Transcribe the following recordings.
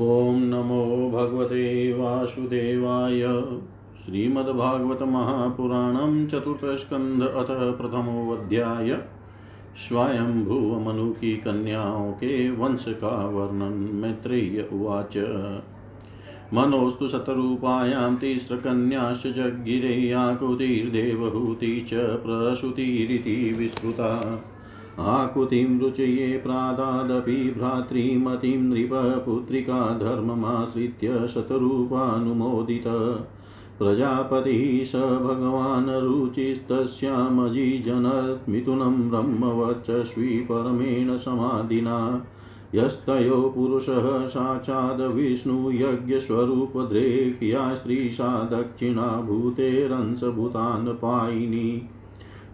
ओम नमो भगवते वासुदेवाय। श्रीमद्भागवत महापुराणं चतुर्थ स्कंध अथ प्रथमोऽध्याय स्वयंभुव मनु की कन्याओं के वंश का वर्णन। मैत्रेय उवाच मनोस्तु शतरूपायां तिस्रकन्याश्च जज्ञिरे आकुतिर्देवहूति च प्रसूतिरिति विस्तृता। आकुतिं रुचये प्रादादपि भ्रातृमतिं नृपपुत्रिका धर्ममाश्रित्य शतरूपानुमोदिता। प्रजापतिः स भगवान् रुचिस्तस्यामजीजनत्मिथुनं ब्रह्मवर्चस्वी परमेण समाधिना। यस्तयो पुरुषः साक्षाद् विष्णुयज्ञस्वरूपद्रेक् या स्त्री सा दक्षिणा भूतेरंसभूतान् पायिनी।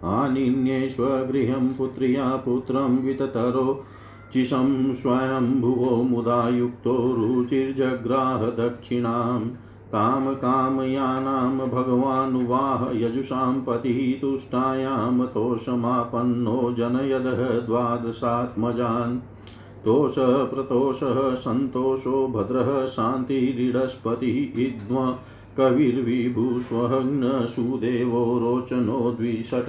आनिन्ये स्वगृहं पुत्र्या पुत्रं विततरो चिशं स्वयंभुवो मुदा युक्तो रुचिर्जग्राह दक्षिणां। काम कामयानां भगवानुवाह यजुषां पतिः तुष्टायां तोषमापन्नो जनयदः द्वादशात्मजान्। तोष प्रतोष संतोषो भद्रः शान्तिरिडस्पतिः इद्म कविर्विभूष्वहग्न सुदेवो रोचनो द्विषट।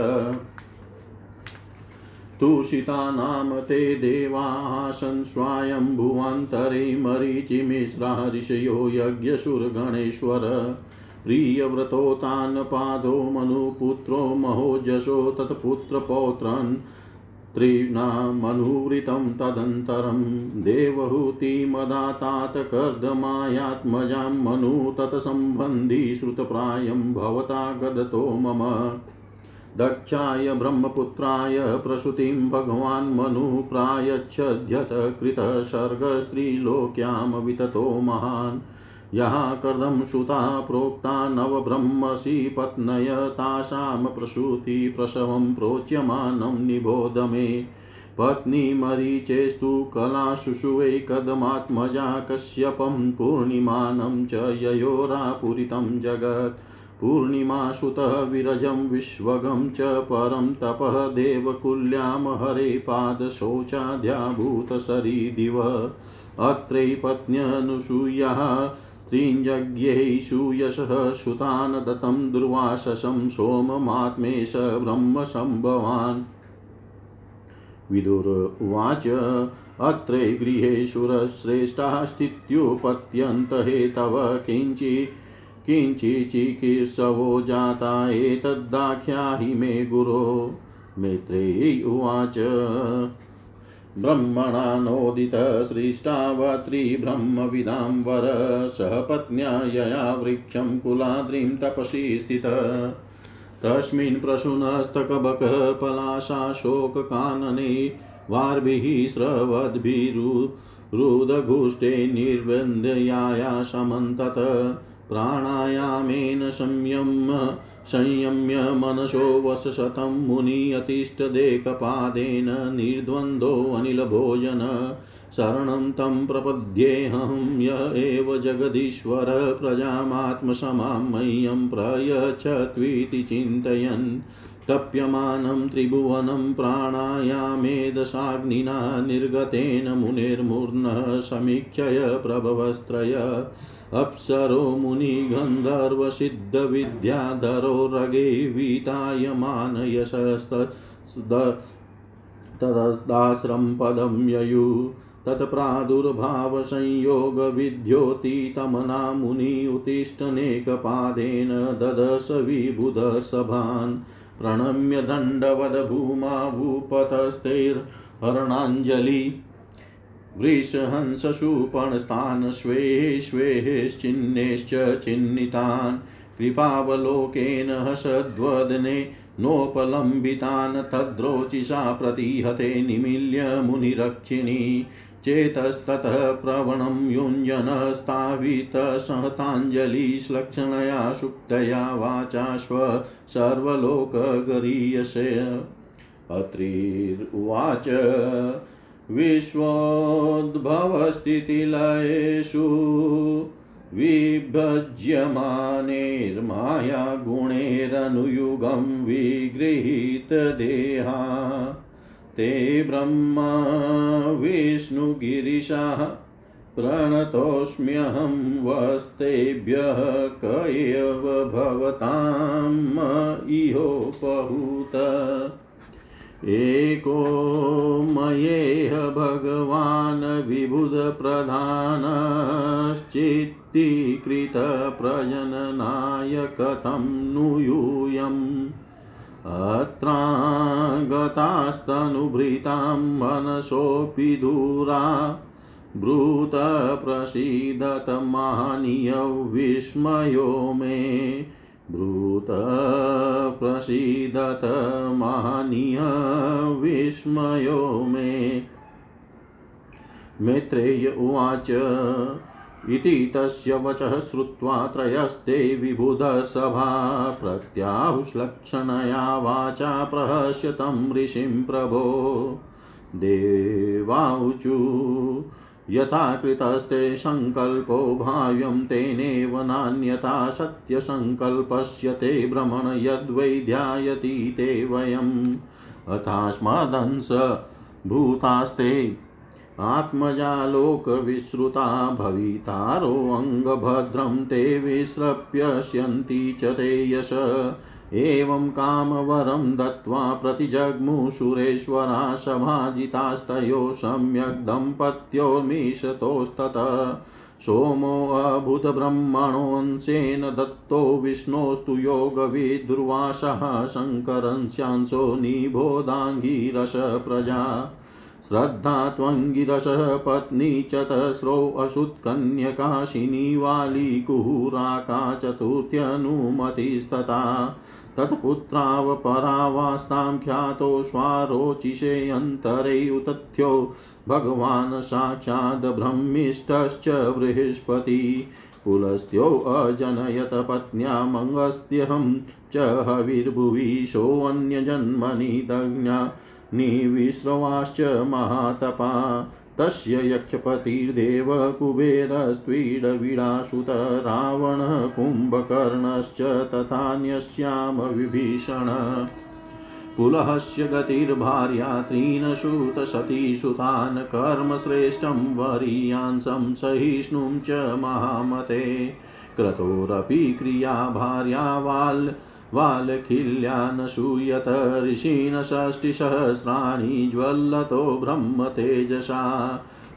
तुषितानां ते देवासन् स्वायंभुवान्तरे मरीचिमिश्राः ऋषयो यज्ञसुरगणेश्वर। प्रियव्रतो तान् पादो मनुपुत्रो महोजशो तत्पुत्रपौत्रन् त्रिनामनुवृतं। तदन्तरं देवहूति मदातात कर्दमायात्मजां मनु तत्सम्बन्धी श्रुतप्रायं भवता गदतो मम। दक्षाय ब्रह्मपुत्राय प्रसूतिं भगवान् मनु प्रायच्छद्यत कृतः सर्गस्त्रीलोक्यां विततो महान्। यहाँ कर्दम सुता प्रोक्ता नवब्रह्मसि पत्नय तासाम प्रसूति प्रसवं प्रोच्यमानं निबोध मे। पत्नी मरीचेस्तु कला शुशुवे कदमात्मजा कश्यपं पूर्णिमानं च ययोरापूरितं जगत्। पूर्णिमासुतः विरजं विश्वगं च परं तपः देवकुल्याम हरे पादशौचाध्याभूतशरीदिव। अत्रै पत्न्यनुसूयः त्रिञ्जज्ञैः सूयशः सुतान् दत्तं दुर्वाससं सोममात्मेश ब्रह्मसम्भवान्। विदुर उवाच अत्रै गृहे सुरश्रेष्ठः स्थित्युपत्यन्त हेतव किञ्चिचिकीर्षवो जाता एतद्दाख्याहि मे गुरो। मैत्रेयी उवाच ब्रह्मणा नोदितः सृष्टावत्री ब्रह्मविदां वर सहपत्न्या यया वृक्षं कुलाद्रिं तपसि स्थितः। तस्मिन् प्रसूनस्तकबकः पलाशाशोककानने वार्भिः स्रवद्भिरुदघुष्टे निर्वन्द्याया समन्तत। प्राणायामेन संयम्य मनसो वसशतं मुनियतिष्ठदेकपादेन निर्द्वन्द्वो अनिलभोजन। शरणं तं प्रपद्येऽहं य एव जगदीश्वर प्रजामात्मसमां मह्यं प्रयच्छत्वीति चिन्तयन्। तप्यमानं त्रिभुवनं प्राणायामेदशाग्निना निर्गतेन मुनेर्मूर्णः समीक्षय प्रभवस्त्रय। अप्सरो मुनिगन्धर्वसिद्धविद्याधरो रगे वीतायमान यशस्तदाश्रं पदं ययु। तत्प्रादुर्भावसंयोगविद्योतितमना मुनि उत्तिष्ठनेकपादेन ददश विबुधसभान्। प्रणम्य दण्डवद भूमा भूपतस्थैर्हरणाञ्जलि वृषहंसशूपणस्तान् स्वेः स्वेश्चिह्नैश्च चिह्नितान्। कृपावलोकेन हसद्वदने नोपलम्बितान् तद्रोचिषा प्रतिहते निमील्य मुनिरक्षिणी। चेतस्ततः प्रवणं युञ्जनस्तावितसहताञ्जलिश्लक्षणया सुक्तया वाचा सर्वलोकगरीयसे। अत्रिर्वाच विश्वोद्भवस्थितिलयेषु विभज्यमानेर्माया गुणेरनुयुगं विगृहीतदेहा। ते ब्रह्म विष्णुगिरिशः प्रणतोऽस्म्यहं वस्तेभ्यः कयव भवतां इहोपहूत एको मयेह भगवान् विबुधप्रधानश्चित्तीकृत प्रजननाय कथं नु यूयम् अत्रागतास्तनुभृतां मनसोऽपि दूरा ब्रूत प्रसीदत महनीय विस्मयो मे ब्रूत प्रसीदत महनीय विस्मयो मे मैत्रेय उवाच इति तस्य वचः श्रुत्वा त्रयस्ते विबुधसभा प्रत्याहुश्लक्षणया वाचा प्रहस्य तं ऋषिं प्रभो देवाऊचु यथा कृतस्ते संकल्पो भाव्यं तेनेव नान्यथा सत्य संकल्पस्य ते भ्रमण यद्वै ध्यायति ते वयम् अथास्मादंस भूतास्ते आत्मजालोक विश्रुता भवितारो अंगभद्रं ते विश्रप्यस्यन्ति च ते यश एवं कामवरं दत्वा प्रतिजग्मुसुरेश्वरा सभाजितास्तयो सम्यग् दम्पत्योर्मिषतोस्तत सोमो अभूत ब्रह्मणोऽंशेन दत्तो विष्णोस्तु योगविद्रुवासः शङ्करं स्यांसो निबोधाङ्गिरस प्रजा श्रद्धा त्वंगिरस पत्नी चतस्रो अशुत्कन्यकाशिनी वाली कुहुराका चतुर्थ्यनुमतिस्तता तत्पुत्रावपरावास्तां ख्यातो स्वारोचिषे अन्तरे उतथ्यो भगवान् साक्षाद् ब्रह्मिष्ठश्च बृहस्पति पुलस्त्यो अजनयत पत्न्या मंगस्त्यहं च हविर्भुवि सोऽन्यजन्मनि दग्ना निविश्रवाश्च महातपा तस्य यक्षपतिर्देव कुबेरस्त्वीडविडासुत रावण कुम्भकर्णश्च तथान्यस्याम विभीषण पुलहस्य गतिर्भार्या त्रीन् श्रुतसतीसुतान् कर्मश्रेष्ठं वरीयांसं सहिष्णुं च महामते क्रतोरपि क्रिया भार्या वालखिल्या न सूयत ऋषीन् षष्टिसहस्राणि ज्वलतो ब्रह्मतेजसा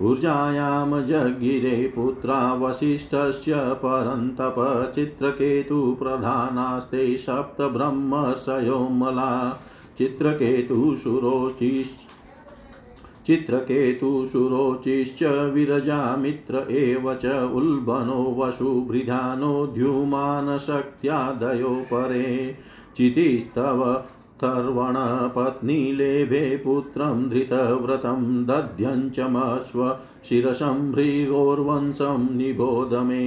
ऊर्जायां जगिरे पुत्रा वसिष्ठस्य परन्तप चित्रकेतु प्रधानास्ते सप्त ब्रह्मसयोमला चित्रकेतुशुरोचिश्च विरजामित्र एव च उल्बनो वसुभृधानो द्युमानशक्त्यादयो परे चितिस्तव सर्वण पत्नी लेभे पुत्रं धृतव्रतं दध्यञ्चमश्व शिरसं भृगोर्वंशं निबोध मे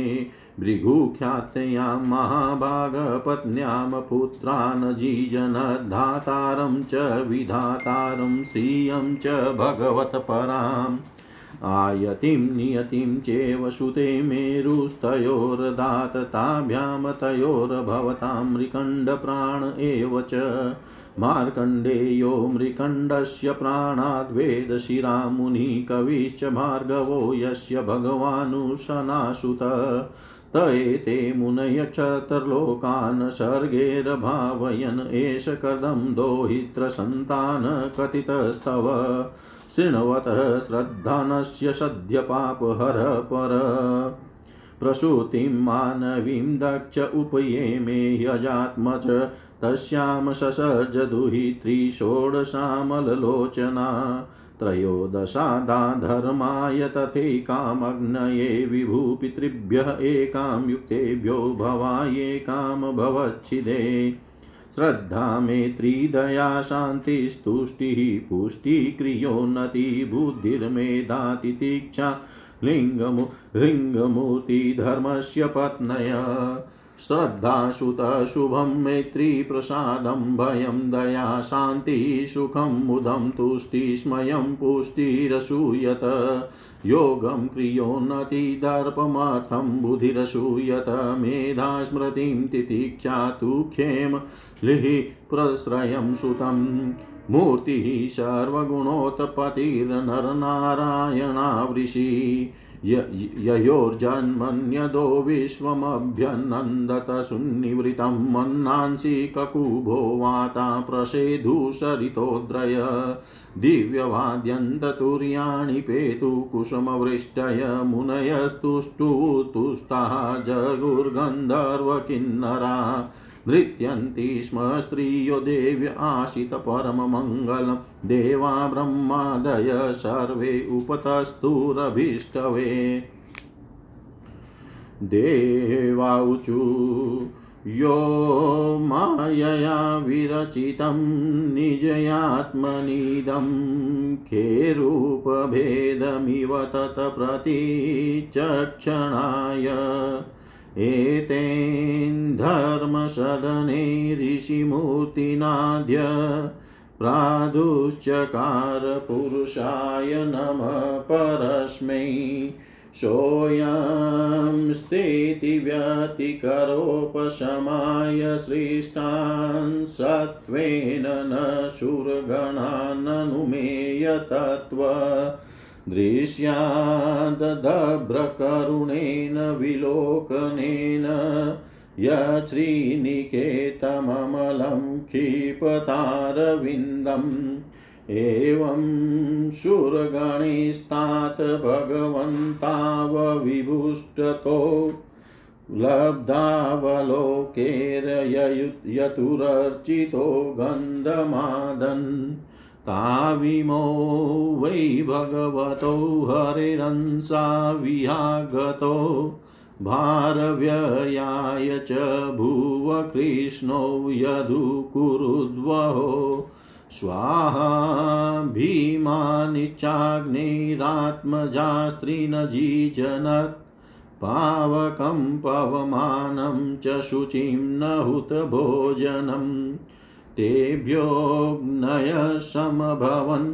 भृगुख्यात्या महाभागपत्न्यां पुत्रान् जीजनधातारं च विधातारं श्रियं च भगवत्पराम् आयतिं नियतिं चेव सुते मेरुस्तयोर्दात ताभ्यां तयोर्भवतां मृकण्डप्राण एव च मार्कण्डेयो मृकण्डस्य प्राणाद् वेदशिरा मुनिः कविश्च भार्गवो यस्य भगवानुशनासुत त एते मुनय क्षत्रलोकान् सर्गैर्भावयन् एष कर्दं दोहित्रसन्तान् कथितस्तव शृण्वतः श्रद्धानस्य सद्य पापहर पर प्रसूतिं मानवीं दक्ष उपये मे यजात्मज तस्यां ससर्ज दुहित्री षोडशामलोचना त्रयोदशा दाधर्माय तथैकामग्नये विभूपितृभ्यः एकां युक्तेभ्यो भवायेकां भवच्छिदे श्रद्धा मे त्रिदया शान्तिस्तुष्टिः पुष्टिक्रियोन्नति बुद्धिर्मेधा तितिक्षा लिङ्गमूर्ति धर्मस्य पत्नय श्रद्धा सुत शुभं मैत्री प्रसादं भयं दया शान्ति सुखं मुदं तुष्टिस्मयं पुष्टिरसूयत योगं क्रियोन्नति दर्पमार्थं बुधिरसूयत मेधा स्मृतिं तितिक्षा तु क्षेम लिहि प्रश्रयं सुतं मूर्तिः सर्वगुणोत्पत्तिर्नरनारायणावृषि ययोर्जन्मन्यदो विश्वमभ्यनन्दत सुन्निवृतं मन्नांसि ककुभो वाता प्रसेधु सरितोद्रय दिव्यवाद्यन्ततुर्याणि पेतु कुसुमवृष्टय मुनयस्तुष्टुतुष्टाः जगुर्गन्धर्वकिन्नरा नृत्यन्ति स्म स्त्रियो देव्य आशित परममङ्गलम् देवा ब्रह्मादय सर्वे उपतस्तुरभीष्टवे देवाऊचु यो मायया विरचितं निजयात्मनिदं खेरूपभेदमिव तत् प्रतिचक्षणाय एतेन धर्मसदने ऋषिमूर्तिनाद्य प्रादुश्चकार पुरुषाय नमः परस्मै सोऽयं स्थितिव्यतिकरोपशमाय सृष्टान् सत्त्वेन न शूरगणाननुमेय तत्त्व दृश्यादभ्रकरुणेन विलोकनेन यश्रीनिकेतममलं क्षिपतारविन्दम् एवं शूरगणैस्तात् भगवन्तावविभुष्टतो लब्धावलोकैर्यतुरर्चितो गन्धमादन् ताविमो वै भगवतो हरिरंसा विहागतो भारव्ययाय च भुव कृष्णो यदुकुरुद्वहो स्वाहा भीमानिचाग्निरात्मजास्त्रिनजीजनत् पावकं पवमानं च शुचिं नहुत भोजनम् तेभ्योऽग्नयः समभवन्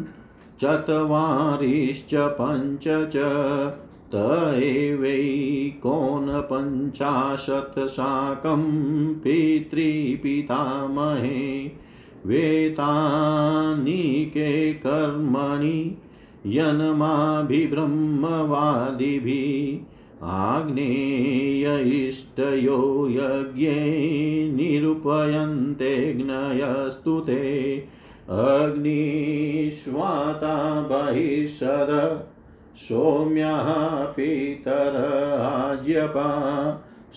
चत्वारिश्च पञ्च च त एवैकोनपञ्चाशत् साकं पितृपितामहे वेतानिके कर्मणि यन्माभिब्रह्मवादिभिः आग्नेय इष्टयो यज्ञे निरूपयन्तेऽग्नयस्तु ते अग्निश्वाता बहिषद सौम्यः पितर आज्यपा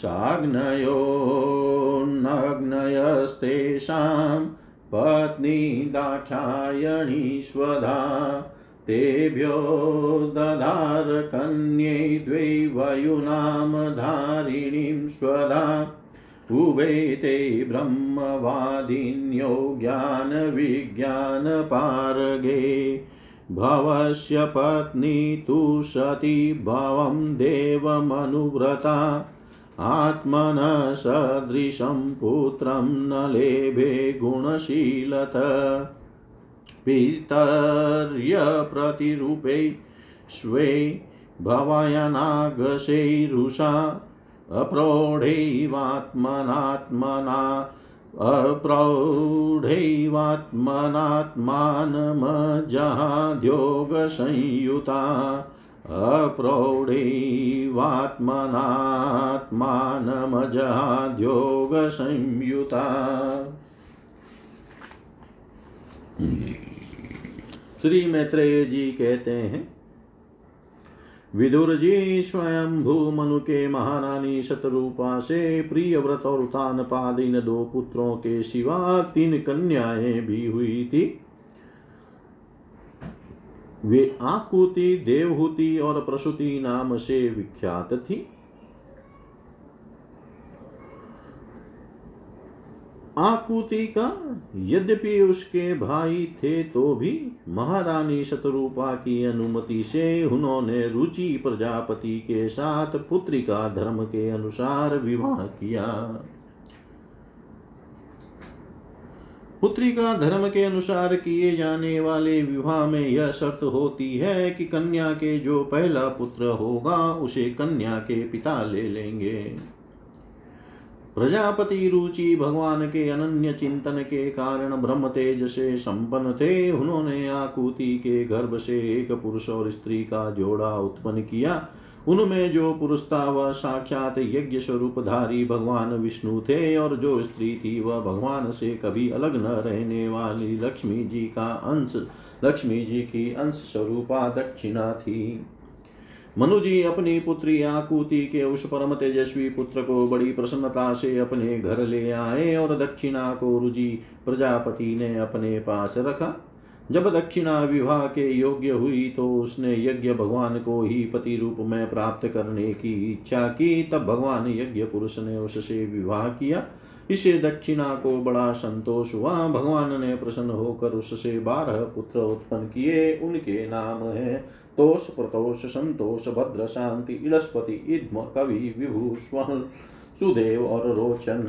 साग्नयोऽग्नयस्तेषां पत्नी दाक्षायणी स्वधा तेभ्यो दधार कन्ये द्वे वयुनाम धारिणीं स्वदा उभे ते ब्रह्मवादिन्यो ज्ञानविज्ञानपारगे भवस्य पत्नी तु सती भवं देवमनुव्रता आत्मनः सदृशं पुत्रं न लेभे गुणशीलत पितर्य प्रतिरूपे स्वे भवयनागशैरुषा अप्रौढैवात्मनात्मानमजहाद्योगसंयुता अप्रौढैवात्मनात्मानमजहाद्योगसंयुता श्री मैत्रेय जी कहते हैं, विदुर जी स्वयं भूमनु के महारानी शतरूपा से प्रियव्रत और उत्तानपाद इन दो पुत्रों के सिवा 3 कन्याएं भी हुई थी। वे आकुति, देवहूति और प्रसूति नाम से विख्यात थी। आकुति का यद्यपि उसके भाई थे तो भी महारानी शतरूपा की अनुमति से उन्होंने रुचि प्रजापति के साथ पुत्री का धर्म के अनुसार विवाह किया। पुत्री का धर्म के अनुसार किए जाने वाले विवाह में यह शर्त होती है कि कन्या के जो पहला पुत्र होगा उसे कन्या के पिता ले लेंगे। प्रजापति रुचि भगवान के अनन्य चिंतन के कारण ब्रह्म तेज से संपन्न थे। उन्होंने आकुति के गर्भ से एक पुरुष और स्त्री का जोड़ा उत्पन्न किया उनमें जो पुरुष था वह साक्षात यज्ञ स्वरूपधारी भगवान विष्णु थे, और जो स्त्री थी वह भगवान से कभी अलग न रहने वाली लक्ष्मी जी की अंश स्वरूपा दक्षिणा थी। मनु जी अपनी पुत्री आकुति के उस परम तेजस्वी पुत्र को बड़ी प्रसन्नता से अपने घर ले आए और दक्षिणा को रुचि प्रजापति ने अपने पास रखा। जब दक्षिणा विवाह के योग्य हुई तो उसने यज्ञ भगवान को ही पति रूप में प्राप्त करने की इच्छा की। तब भगवान यज्ञ पुरुष ने उससे विवाह किया। इसे दक्षिणा को बड़ा संतोष हुआ। भगवान ने प्रसन्न होकर उससे 12 पुत्र उत्पन्न किए। उनके नाम हैं तोष, प्रतोष, संतोष, भद्र, शांति, इलस्पति, इद्म, कवि, विभु, स्वहन, सुदेव और रोचन।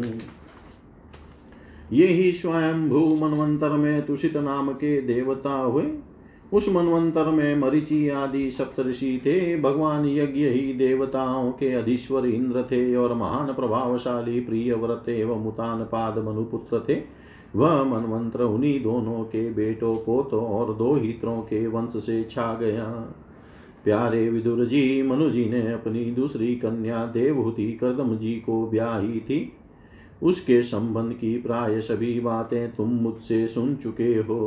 ये ही स्वयंभू मनवंतर में तुषित नाम के देवता हुए। उस मनवंतर में मरीचि आदि सप्तऋषि थे। भगवान यज्ञ ही देवताओं के अधीश्वर इंद्र थे और महान प्रभावशाली प्रियव्रत एवं उतानपाद मनुपुत्र थे। वह मनवंतर उन्हीं दोनों के बेटों, पोतों और दोहित्रों के वंश से छा गया। प्यारे विदुर जी, मनु जी ने अपनी दूसरी कन्या देवहूति कर्दम जी को ब्याही थी। उसके संबंध की प्राय सभी बातें तुम मुझसे सुन चुके हो।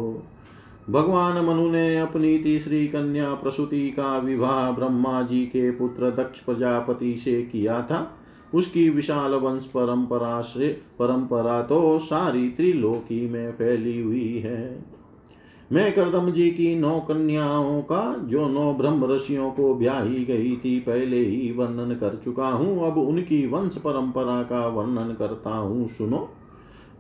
भगवान मनु ने अपनी तीसरी कन्या प्रसूति का विवाह ब्रह्मा जी के पुत्र दक्ष प्रजापति से किया था। उसकी विशाल वंश परंपरा तो सारी त्रिलोकी में फैली हुई है। मैं कर्दम जी की 9 कन्याओं का, जो 9 ब्रह्म ऋषियों को ब्याही गई थी, पहले ही वर्णन कर चुका हूँ। अब उनकी वंश परंपरा का वर्णन करता हूँ, सुनो।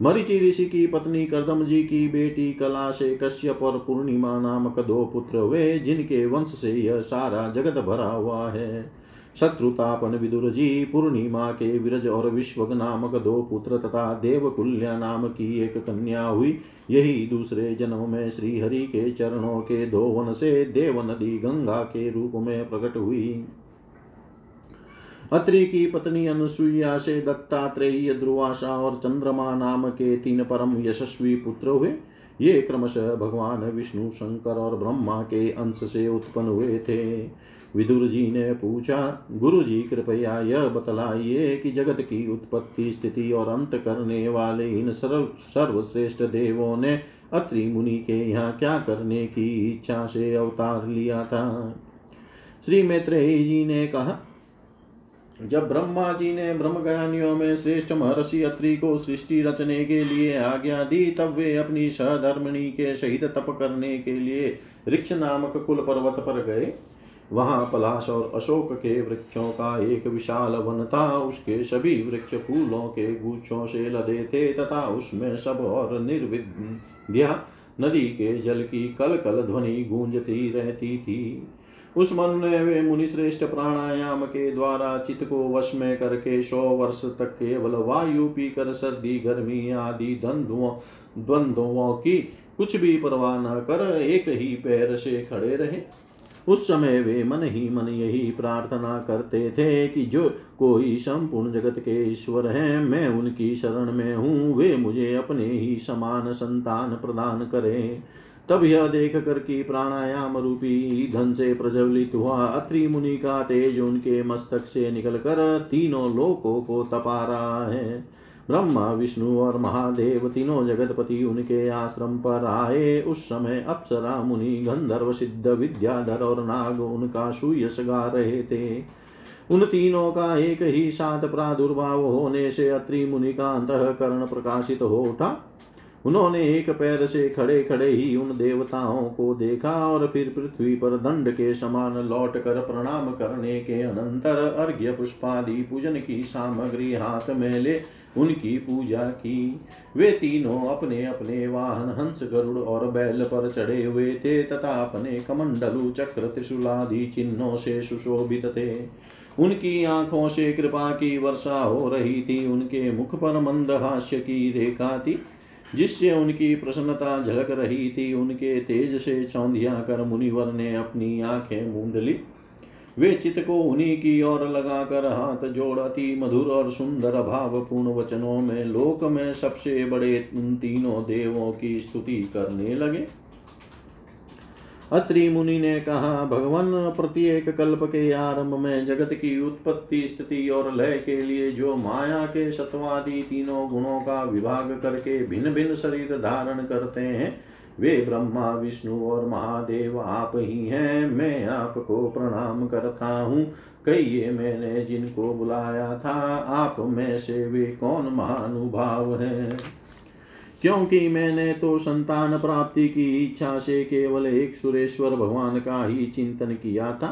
मरीचि ऋषि की पत्नी कर्दम जी की बेटी कला से कश्यप और पूर्णिमा नामक 2 पुत्र हुए, जिनके वंश से यह सारा जगत भरा हुआ है। शत्रुतापन विदुर जी, पूर्णिमा के विरज और विश्वक नामक 2 पुत्र तथा देवकुल्या नाम की एक कन्या हुई। यही दूसरे जन्म में श्री हरि के चरणों के धोवन से देव नदी गंगा के रूप में प्रकट हुई। अत्रि की पत्नी अनुसुईया से दत्तात्रेय, दुर्वासा और चंद्रमा नाम के 3 परम यशस्वी पुत्र हुए। ये क्रमशः भगवान विष्णु, शंकर और ब्रह्मा के अंश से उत्पन्न हुए थे। विदुर जी ने पूछा, गुरु जी कृपया यह बतलाइए कि जगत की उत्पत्ति, स्थिति और अंत करने वाले इन सर्वश्रेष्ठ देवों ने अत्रि मुनि के यहाँ क्या करने की इच्छा से अवतार लिया था। श्री मैत्रेयी जी ने कहा, जब ब्रह्मा जी ने ब्रह्मज्ञानियों में श्रेष्ठ महर्षि अत्रि को सृष्टि रचने के लिए आज्ञा दी, तब वे अपनी सहधर्मिणी के सहित तप करने के लिए ऋक्ष नामक कुल पर्वत पर गए। वहां पलाश और अशोक के वृक्षों का एक विशाल वन था। उसके सभी वृक्ष फूलों के गुच्छों से लदे थे तथा उसमें सब और निर्विद्या नदी के जल की कल कल ध्वनि गूंजती रहती थी। उस मन में वे मुनिश्रेष्ठ प्राणायाम के द्वारा चित्त को वश में करके 100 वर्ष तक केवल वायु पीकर सर्दी गर्मी आदि द्वंद्वों की कुछ भी परवाह न कर एक ही पैर से खड़े रहे। उस समय वे मन ही मन यही प्रार्थना करते थे कि जो कोई संपूर्ण जगत के ईश्वर हैं, मैं उनकी शरण में हूँ, वे मुझे अपने ही समान संतान प्रदान करें। तब यह देख कर कि प्राणायाम रूपी ईंधन से प्रज्वलित हुआ अत्रि मुनि का तेज उनके मस्तक से निकलकर तीनों लोकों को तपा रहा है, ब्रह्मा, विष्णु और महादेव तीनों जगतपति उनके आश्रम पर आए। उस समय अप्सरा, मुनि, गंधर्व, सिद्ध, विद्याधर और नाग उनका सुयश गा रहे थे। उन तीनों का एक ही साथ प्रादुर्भाव होने से अत्रि मुनि का अंतःकरण प्रकाशित हो उठा। उन्होंने एक पैर से खड़े खड़े ही उन देवताओं को देखा और फिर पृथ्वी पर दंड के समान लौट कर प्रणाम करने के अनंतर अर्घ्य, पुष्पादि, पूजन की सामग्री हाथ में ले उनकी पूजा की। वे तीनों अपने अपने वाहन हंस, गरुड़ और बैल पर चढ़े हुए थे तथा अपने कमंडलू, चक्र, त्रिशूलादि चिन्हों से सुशोभित थे। उनकी आंखों से कृपा की वर्षा हो रही थी। उनके मुख पर मंद हास्य की रेखा थी जिससे उनकी प्रसन्नता झलक रही थी। उनके तेज से चौंधिया कर मुनिवर ने अपनी आंखें मूंद ली। वे चित्त को उन्हीं की ओर लगाकर हाथ जोड़ती मधुर और सुंदर भावपूर्ण वचनों में लोक में सबसे बड़े उन तीनों देवों की स्तुति करने लगे। अत्रि मुनि ने कहा, भगवान, प्रत्येक कल्प के आरंभ में जगत की उत्पत्ति, स्थिति और लय के लिए जो माया के सत्वादी तीनों गुणों का विभाग करके भिन्न भिन्न शरीर धारण करते हैं, वे ब्रह्मा, विष्णु और महादेव आप ही हैं। मैं आपको प्रणाम करता हूँ। कहिए, मैंने जिनको बुलाया था, आप में से वे कौन महानुभाव हैं? क्योंकि मैंने तो संतान प्राप्ति की इच्छा से केवल एक सुरेश्वर भगवान का ही चिंतन किया था,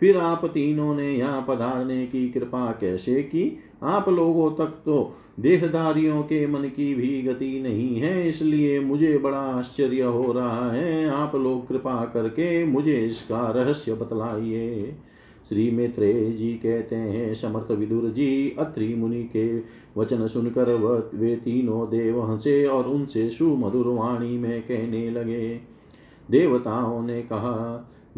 फिर आप तीनों ने यहाँ पधारने की कृपा कैसे की? आप लोगों तक तो देहधारियों के मन की भी गति नहीं है, इसलिए मुझे बड़ा आश्चर्य हो रहा है। आप लोग कृपा करके मुझे इसका रहस्य बतलाइए। श्री मैत्रेय जी कहते हैं, समर्थ विदुर जी, अत्रि मुनि के वचन सुनकर वे तीनों देव हंसे और उनसे सुमधुर वाणी में कहने लगे। देवताओं ने कहा,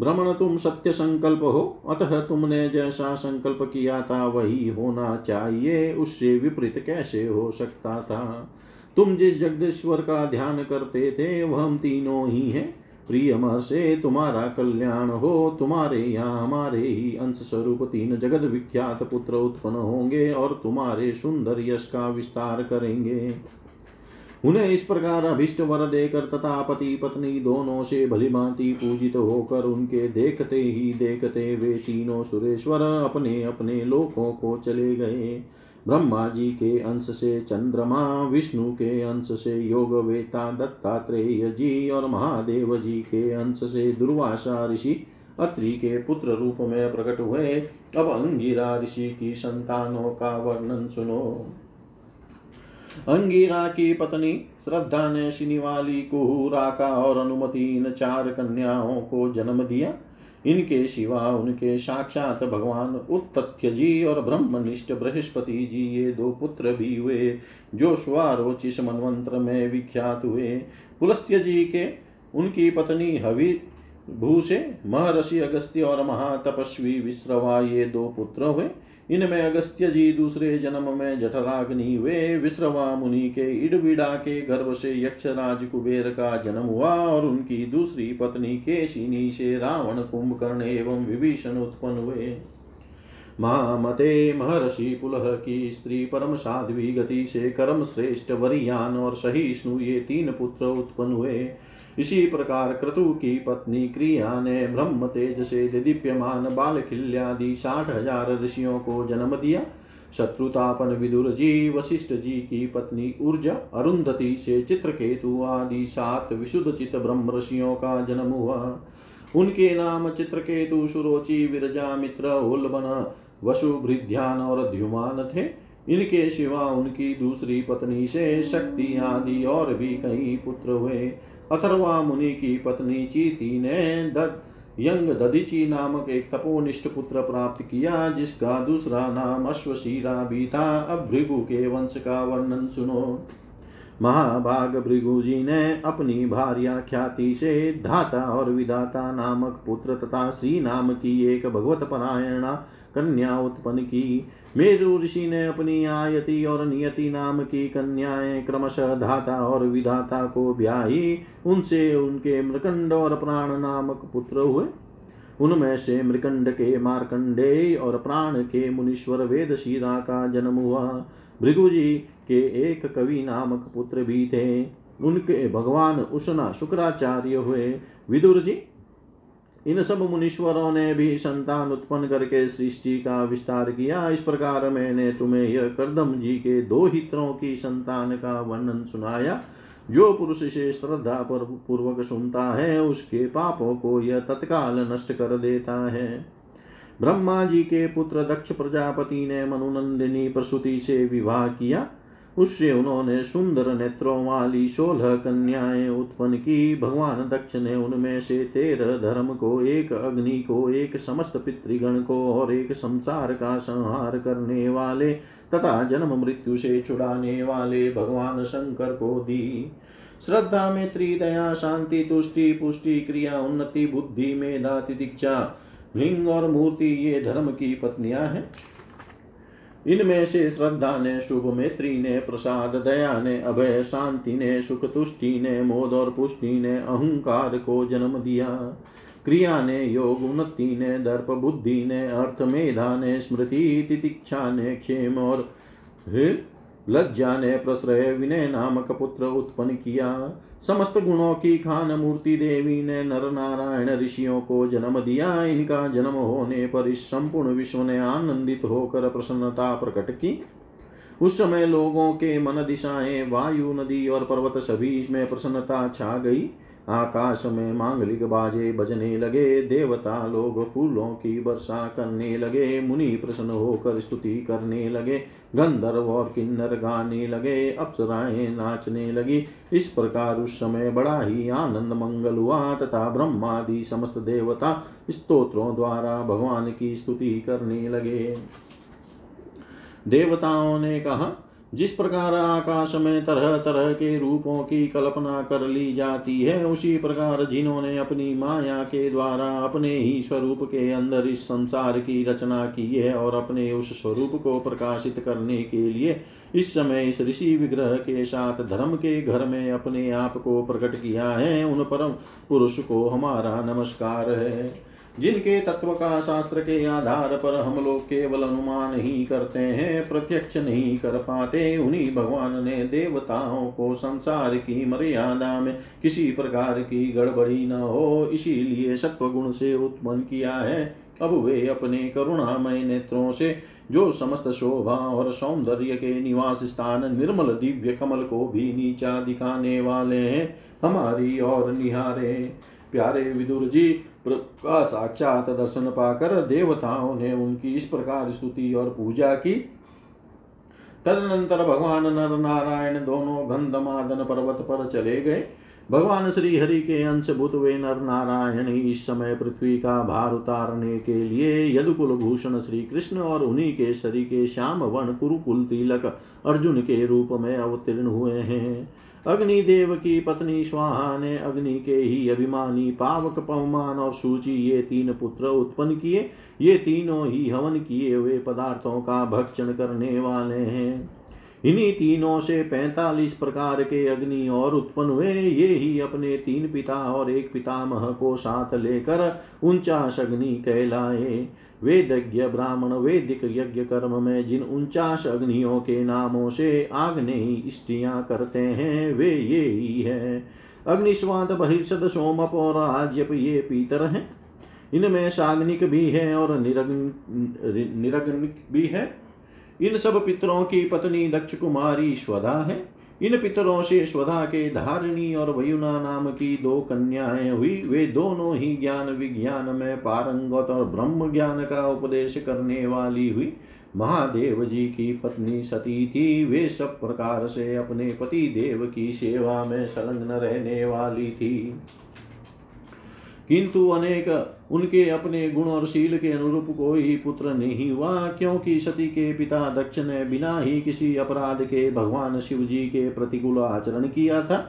ब्रह्मण, तुम सत्य संकल्प हो, अतः तुमने जैसा संकल्प किया था वही होना चाहिए, उससे विपरीत कैसे हो सकता था? तुम जिस जगदीश्वर का ध्यान करते थे वह हम तीनों ही हैं। प्रिय महर्षे, तुम्हारा कल्याण हो। तुम्हारे यहाँ हमारे ही अंश स्वरूप तीन जगत विख्यात पुत्र उत्पन्न होंगे और तुम्हारे सुंदर यश का विस्तार करेंगे। उन्हें इस प्रकार अभिष्ट वर देकर तथा पति पत्नी दोनों से भलीभांति पूजित होकर उनके देखते ही देखते वे तीनों सुरेश्वर अपने अपने लोकों को चले गए। ब्रह्मा जी के अंश से चंद्रमा, विष्णु के अंश से योगवेता दत्तात्रेय जी और महादेव जी के अंश से दुर्वासा ऋषि अत्रि के पुत्र रूप में प्रकट हुए। अब अंगिरा ऋषि की संतानों का वर्णन सुनो। अंगिरा की पत्नी श्रद्धा ने शिनिवाली, कुहू, राका और अनुमति इन चार कन्याओं को जन्म दिया। इनके शिवा उनके साक्षात भगवान उत्तथ्य जी और ब्रह्मनिष्ठ बृहस्पति जी ये दो पुत्र भी हुए, जो स्वारोचिष मनवंत्र में विख्यात हुए। पुलस्त्य जी के उनकी पत्नी हवि भू से महर्षि अगस्त्य और महातपस्वी विश्रवा ये दो पुत्र हुए। इनमें अगस्त्य जी दूसरे जन्म में जठराग्नि हुए। विश्रवा मुनि के इडविडा के गर्भ से यक्षराज कुबेर का जन्म हुआ और उनकी दूसरी पत्नी केशिनी से रावण, कुंभकर्ण एवं विभीषण उत्पन्न हुए। महामते महर्षि पुलह की स्त्री परम साध्वी गति से कर्म श्रेष्ठ वरियान और सहिष्णु ये तीन पुत्र उत्पन्न हुए। इसी प्रकार क्रतु की पत्नी क्रिया ने ब्रह्म तेज से दिदीप्यमान बालखिल्यादि 60,000 ऋषियों को जन्म दिया। शत्रुतापन विदुर जी वशिष्ठ जी की पत्नी ऊर्जा, अरुंधति से चित्रकेतु आदि 7 विशुद्ध चित ब्रह्म ऋषियों का जन्म हुआ। उनके नाम चित्रकेतु, सुरोचि, विरजा, मित्र, उल्बन, वसु, भृध्यान और द्युमान थे। इनके शिवा उनकी दूसरी पत्नी से शक्ति आदि और भी कई पुत्र हुए। अथर्वा मुनि की पत्नी चीति ने यंग दधीचि नामक एक तपोनिष्ठ पुत्र प्राप्त किया, जिसका दूसरा नाम अश्वशीरा भी था। अब भृगु के वंश का वर्णन सुनो। महाभाग भृगु जी ने अपनी भार्या ख्याति से धाता और विधाता नामक पुत्र तथा श्री नाम की एक भगवत परायणा कन्या उत्पन्न की। मेरु ऋषि ने अपनी आयति और नियति नाम की कन्याएं क्रमशः धाता और विधाता को ब्याही। उनसे उनके मृकंड और प्राण नामक पुत्र हुए। उनमें से मृकंड के मार्कंडेय और प्राण के मुनीश्वर वेदशीरा का जन्म हुआ। भृगु जी के एक कवि नामक पुत्र भी थे। उनके भगवान उशना शुक्राचार्य हुए। विदुर जी, इन सब मुनीश्वरों ने भी संतान उत्पन्न करके सृष्टि का विस्तार किया। इस प्रकार मैंने तुम्हें यह कर्दम जी के 2 हित्रों की संतान का वर्णन सुनाया। जो पुरुष इसे श्रद्धा पूर्वक सुनता है उसके पापों को यह तत्काल नष्ट कर देता है। ब्रह्मा जी के पुत्र दक्ष प्रजापति ने मनुनंदिनी प्रसूति से विवाह किया। उससे उन्होंने सुंदर नेत्रों वाली 16 कन्याएं उत्पन्न की। भगवान दक्ष ने उनमें से 13 धर्म को, 1 अग्नि को, 1 समस्त पितृगण को और 1 संसार का संहार करने वाले तथा जन्म मृत्यु से छुड़ाने वाले भगवान शंकर को दी। श्रद्धा, मैत्री, दया, शांति, तुष्टि, पुष्टि, क्रिया, उन्नति, बुद्धि, मेधा, तितिक्षा, लिंग और मूर्ति ये धर्म की पत्नियां हैं। इनमें से श्रद्धा ने, शुभ मैत्री ने, प्रसाद, दया ने, अभय, शांति ने, सुख तुष्टि ने, मोद और पुष्टि ने अहंकार को जन्म दिया। क्रिया ने, योग, उन्नति ने, दर्प, बुद्धि ने, अर्थ, मेधा ने, स्मृति, तितिक्षा ने, क्षेम और लज्जा ने प्रश्रय विनय नामक पुत्र उत्पन्न किया। समस्त गुणों की खान मूर्ति देवी ने नर नारायण ऋषियों को जन्म दिया। इनका जन्म होने पर इस संपूर्ण विश्व ने आनंदित होकर प्रसन्नता प्रकट की। उस समय लोगों के मन, दिशाएं, वायु, नदी और पर्वत सभी इसमें प्रसन्नता छा गई। आकाश में मांगलिक बाजे बजने लगे। देवता लोग फूलों की वर्षा करने लगे। मुनि प्रसन्न होकर स्तुति करने लगे। गंधर्व और किन्नर गाने लगे। अप्सराएं नाचने लगी। इस प्रकार उस समय बड़ा ही आनंद मंगल हुआ तथा ब्रह्मादि समस्त देवता स्तोत्रों द्वारा भगवान की स्तुति करने लगे। देवताओं ने कहा, जिस प्रकार आकाश में तरह तरह के रूपों की कल्पना कर ली जाती है, उसी प्रकार जिन्होंने अपनी माया के द्वारा अपने ही स्वरूप के अंदर इस संसार की रचना की है और अपने उस स्वरूप को प्रकाशित करने के लिए इस समय इस ऋषि विग्रह के साथ धर्म के घर में अपने आप को प्रकट किया है, उन परम पुरुष को हमारा नमस्कार है। जिनके तत्व का शास्त्र के आधार पर हम लोग केवल अनुमान ही करते हैं, प्रत्यक्ष नहीं कर पाते, उन्हीं भगवान ने देवताओं को संसार की मर्यादा में किसी प्रकार की गड़बड़ी न हो इसीलिए सत्वगुण से उत्पन्न किया है। अब वे अपने करुणामय नेत्रों से जो समस्त शोभा और सौंदर्य के निवास स्थान निर्मल दिव्य कमल को भी नीचा दिखाने वाले हैं, हमारी ओर निहारे। प्यारे विदुर जी का साक्षात दर्शन पाकर देवताओं ने उनकी इस प्रकार स्तुति और पूजा की। तदनंतर भगवान नर नारायण दोनों गंधमादन पर्वत पर चले गए। भगवान श्री हरि के अंशभूत वे नर नारायण इस समय पृथ्वी का भार उतारने के लिए यदुकुल भूषण श्री कृष्ण और उन्हीं के शरीर के श्याम वर्ण कुरुकुल तिलक अर्जुन के रूप में अवतीर्ण हुए हैं। अग्निदेव की पत्नी स्वाहा ने अग्नि के ही अभिमानी पावक, पवमान और सूचि ये तीन पुत्र उत्पन्न किए। ये तीनों ही हवन किए हुए पदार्थों का भक्षण करने वाले हैं। इन्हीं तीनों से 45 प्रकार के अग्नि और उत्पन्न हुए। ये ही अपने 3 पिता और 1 पितामह को साथ लेकर 49 अग्नि कहलाए। वेदज्ञ ब्राह्मण वेदिक यज्ञ कर्म में जिन 49 अग्नियों के नामों से आग्नेयी स्त्रियां करते हैं वे ये ही है। अग्निस्वाद, बहिर्षद, सोमप और आज्यप ये पीतर हैं। इनमें साग्निक भी है और निरग्निक भी है। इन सब पितरों की पत्नी दक्ष कुमारी स्वधा है। इन पितरों से स्वधा के धारिणी और वयुना नाम की 2 कन्याएं हुई। वे दोनों ही ज्ञान विज्ञान में पारंगत और ब्रह्म ज्ञान का उपदेश करने वाली हुई। महादेव जी की पत्नी सती थी। वे सब प्रकार से अपने पति देव की सेवा में संलग्न रहने वाली थी, किंतु अनेक उनके अपने गुण और शील के अनुरूप कोई पुत्र नहीं हुआ, क्योंकि सती के पिता दक्ष ने बिना ही किसी अपराध के भगवान शिव जी के प्रतिकूल आचरण किया था।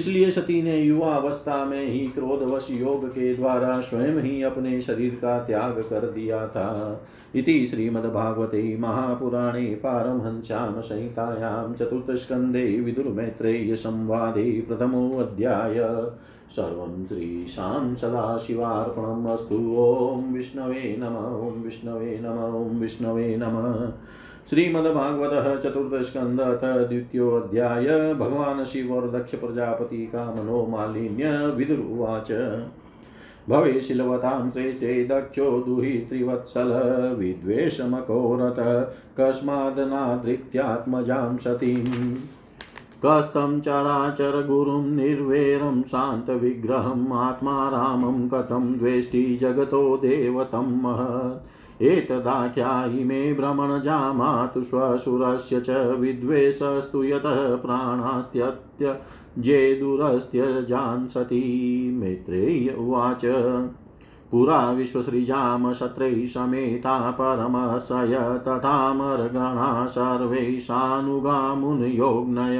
इसलिए सती ने युवा अवस्था में ही क्रोधवश योग के द्वारा स्वयं ही अपने शरीर का त्याग कर दिया था। इति श्रीमद्भागवते महापुराणे पारमहंस्याम संहितायां 4th स्कन्धे विदुरमैत्रेय संवादे 1मो अध्याय। सर्वं श्रीशां सदाशिवार्पणम् अस्तु। ओं विष्णवे नमः। ओं विष्णवे नमः। ओं विष्णवे नमः। श्रीमद्भागवत 4th स्कंध अथ 2 अध्याय। भगवान शिव और दक्ष प्रजापति का मनोमालिन्य। विदुर उवाच, भवेशिलवतां श्रेष्ठे दक्षो दुहित्रिवत्सल विद्वेषमकोरत कस्मादनादृत्यात्मजां सतीं कस्तं चराचर गुरुं निर्वेरं शांत विग्रहम् आत्मा रामं कथं द्वेष्टि जगतो देवतं महत् एतदाख्यायि मे भ्रमण जामातु श्वशुरस्य च विद्वेषस्तु यतः प्राणास्त्यत्य जेदुरस्य जानसति। मैत्रेय उवाच, पुरा विश्वसृजाम शत्रैः समेता परमशय तथामर्गणा सर्वैः सानुगा मुनियोग्नय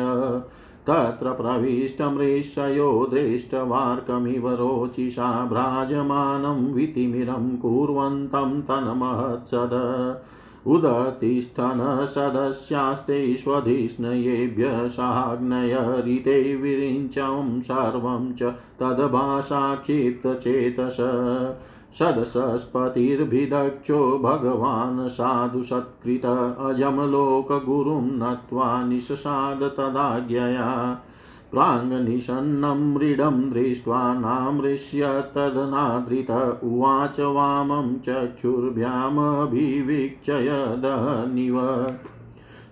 तत्र प्रविष्टमृषयो दृष्टवार्कमिव रोचिषा भ्राजमानं वितिमिरं कुर्वन्तं तन्महत्सद उदतिष्ठन सदस्यास्ते स्वधिष्णयेभ्यः साग्नयरिते विरिञ्चं सर्वं च तद्भासाक्षिप्तचेतस सदसस्पतिर्भिदक्षो भगवान् साधु सत्कृत अजम लोकगुरुं नत्वा निषसाद तदाज्ञया प्रांगनिषन्नं मृडं दृष्ट्वा नामृष्य तदनादृत उवाच वामं चक्षुर्भ्यामभिवीक्षय दहनिव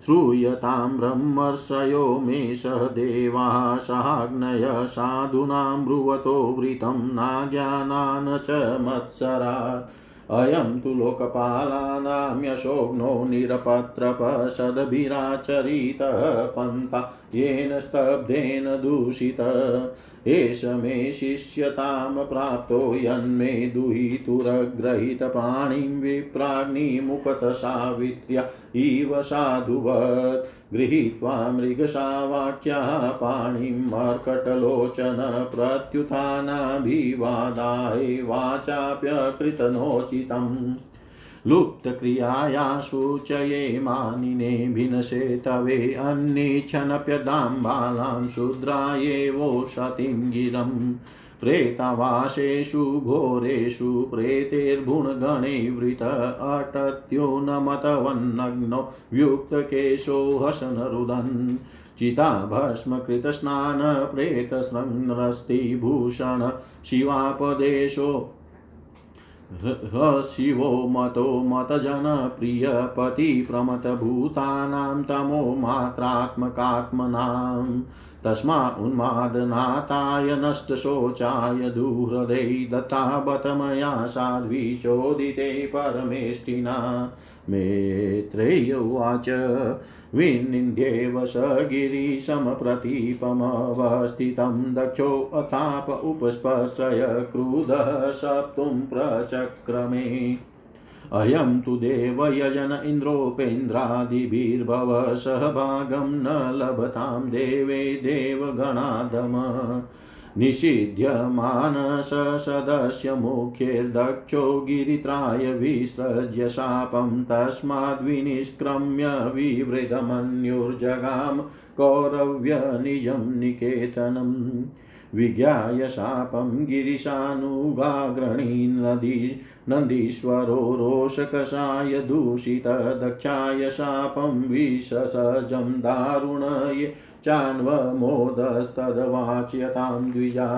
श्रूयतां ब्रह्मर्षयो मे स देवाः साग्नय साधूनां ब्रुवतो वृतं नाज्ञानान् च मत्सरात् अयं तु लोकपालानां यशोऽग्नो निरपत्रपसद्भिराचरितः पन्था येन स्तब्धेन दूषितः एष मे शिष्यतां प्राप्तो यन्मे दुहितुरग्रहीतप्राणिं विप्राग्निमुखत सावित्र्या इव साधुवत् गृहीत्वा मृगशावाक्या पाणिं मर्कटलोचन प्रत्युत्थानाभिवादाय वाचाप्यकृतनोचितम् लुप्तक्रियाया सूचये मानिने भिनसे तवे अन्निच्छनप्यदां बालां शूद्रायेवो सतिं गिरं प्रेतवासेषु घोरेषु प्रेतेर्गुणगणे वृत अटत्युन्मतवन्नग्नो व्युक्तकेशो हसन रुदन् चिता भस्मकृतस्नान प्रेतस्नग्नरस्तिभूषण शिवापदेशो शिवो मतो मतजन प्रियपति प्रमतभूतानां तमो मात्रात्मकात्मनां तस्मा उन्मादनाताय नष्टशोचाय दुहृदे दत्ता बत मया साध्वी चोदिते परमेष्टिना मेत्रेय उवाच विनिन्देव स गिरीशमप्रतीपमवस्थितं दक्षो अताप उपस्पर्शय क्रुधः सप्तुं प्रचक्रमे अयं तु देवयजन इन्द्रोपेन्द्रादिभिर्भव सहभागं न लभतां देवे देवगणादम निषिध्यमानस सदस्य मुख्ये दक्षो गिरित्राय विसृज्य शापं तस्माद्विनिष्क्रम्य विवृतमन्युर्जगाम कौरव्य निजं निकेतनम् विज्ञाय शापं गिरिशानुगाग्रणीन् नन्दीश्वरो रोषकषाय दूषित दक्षाय शापं विषसजं दारुणये चान्वमोदस्तद्वाच्यतां द्विजा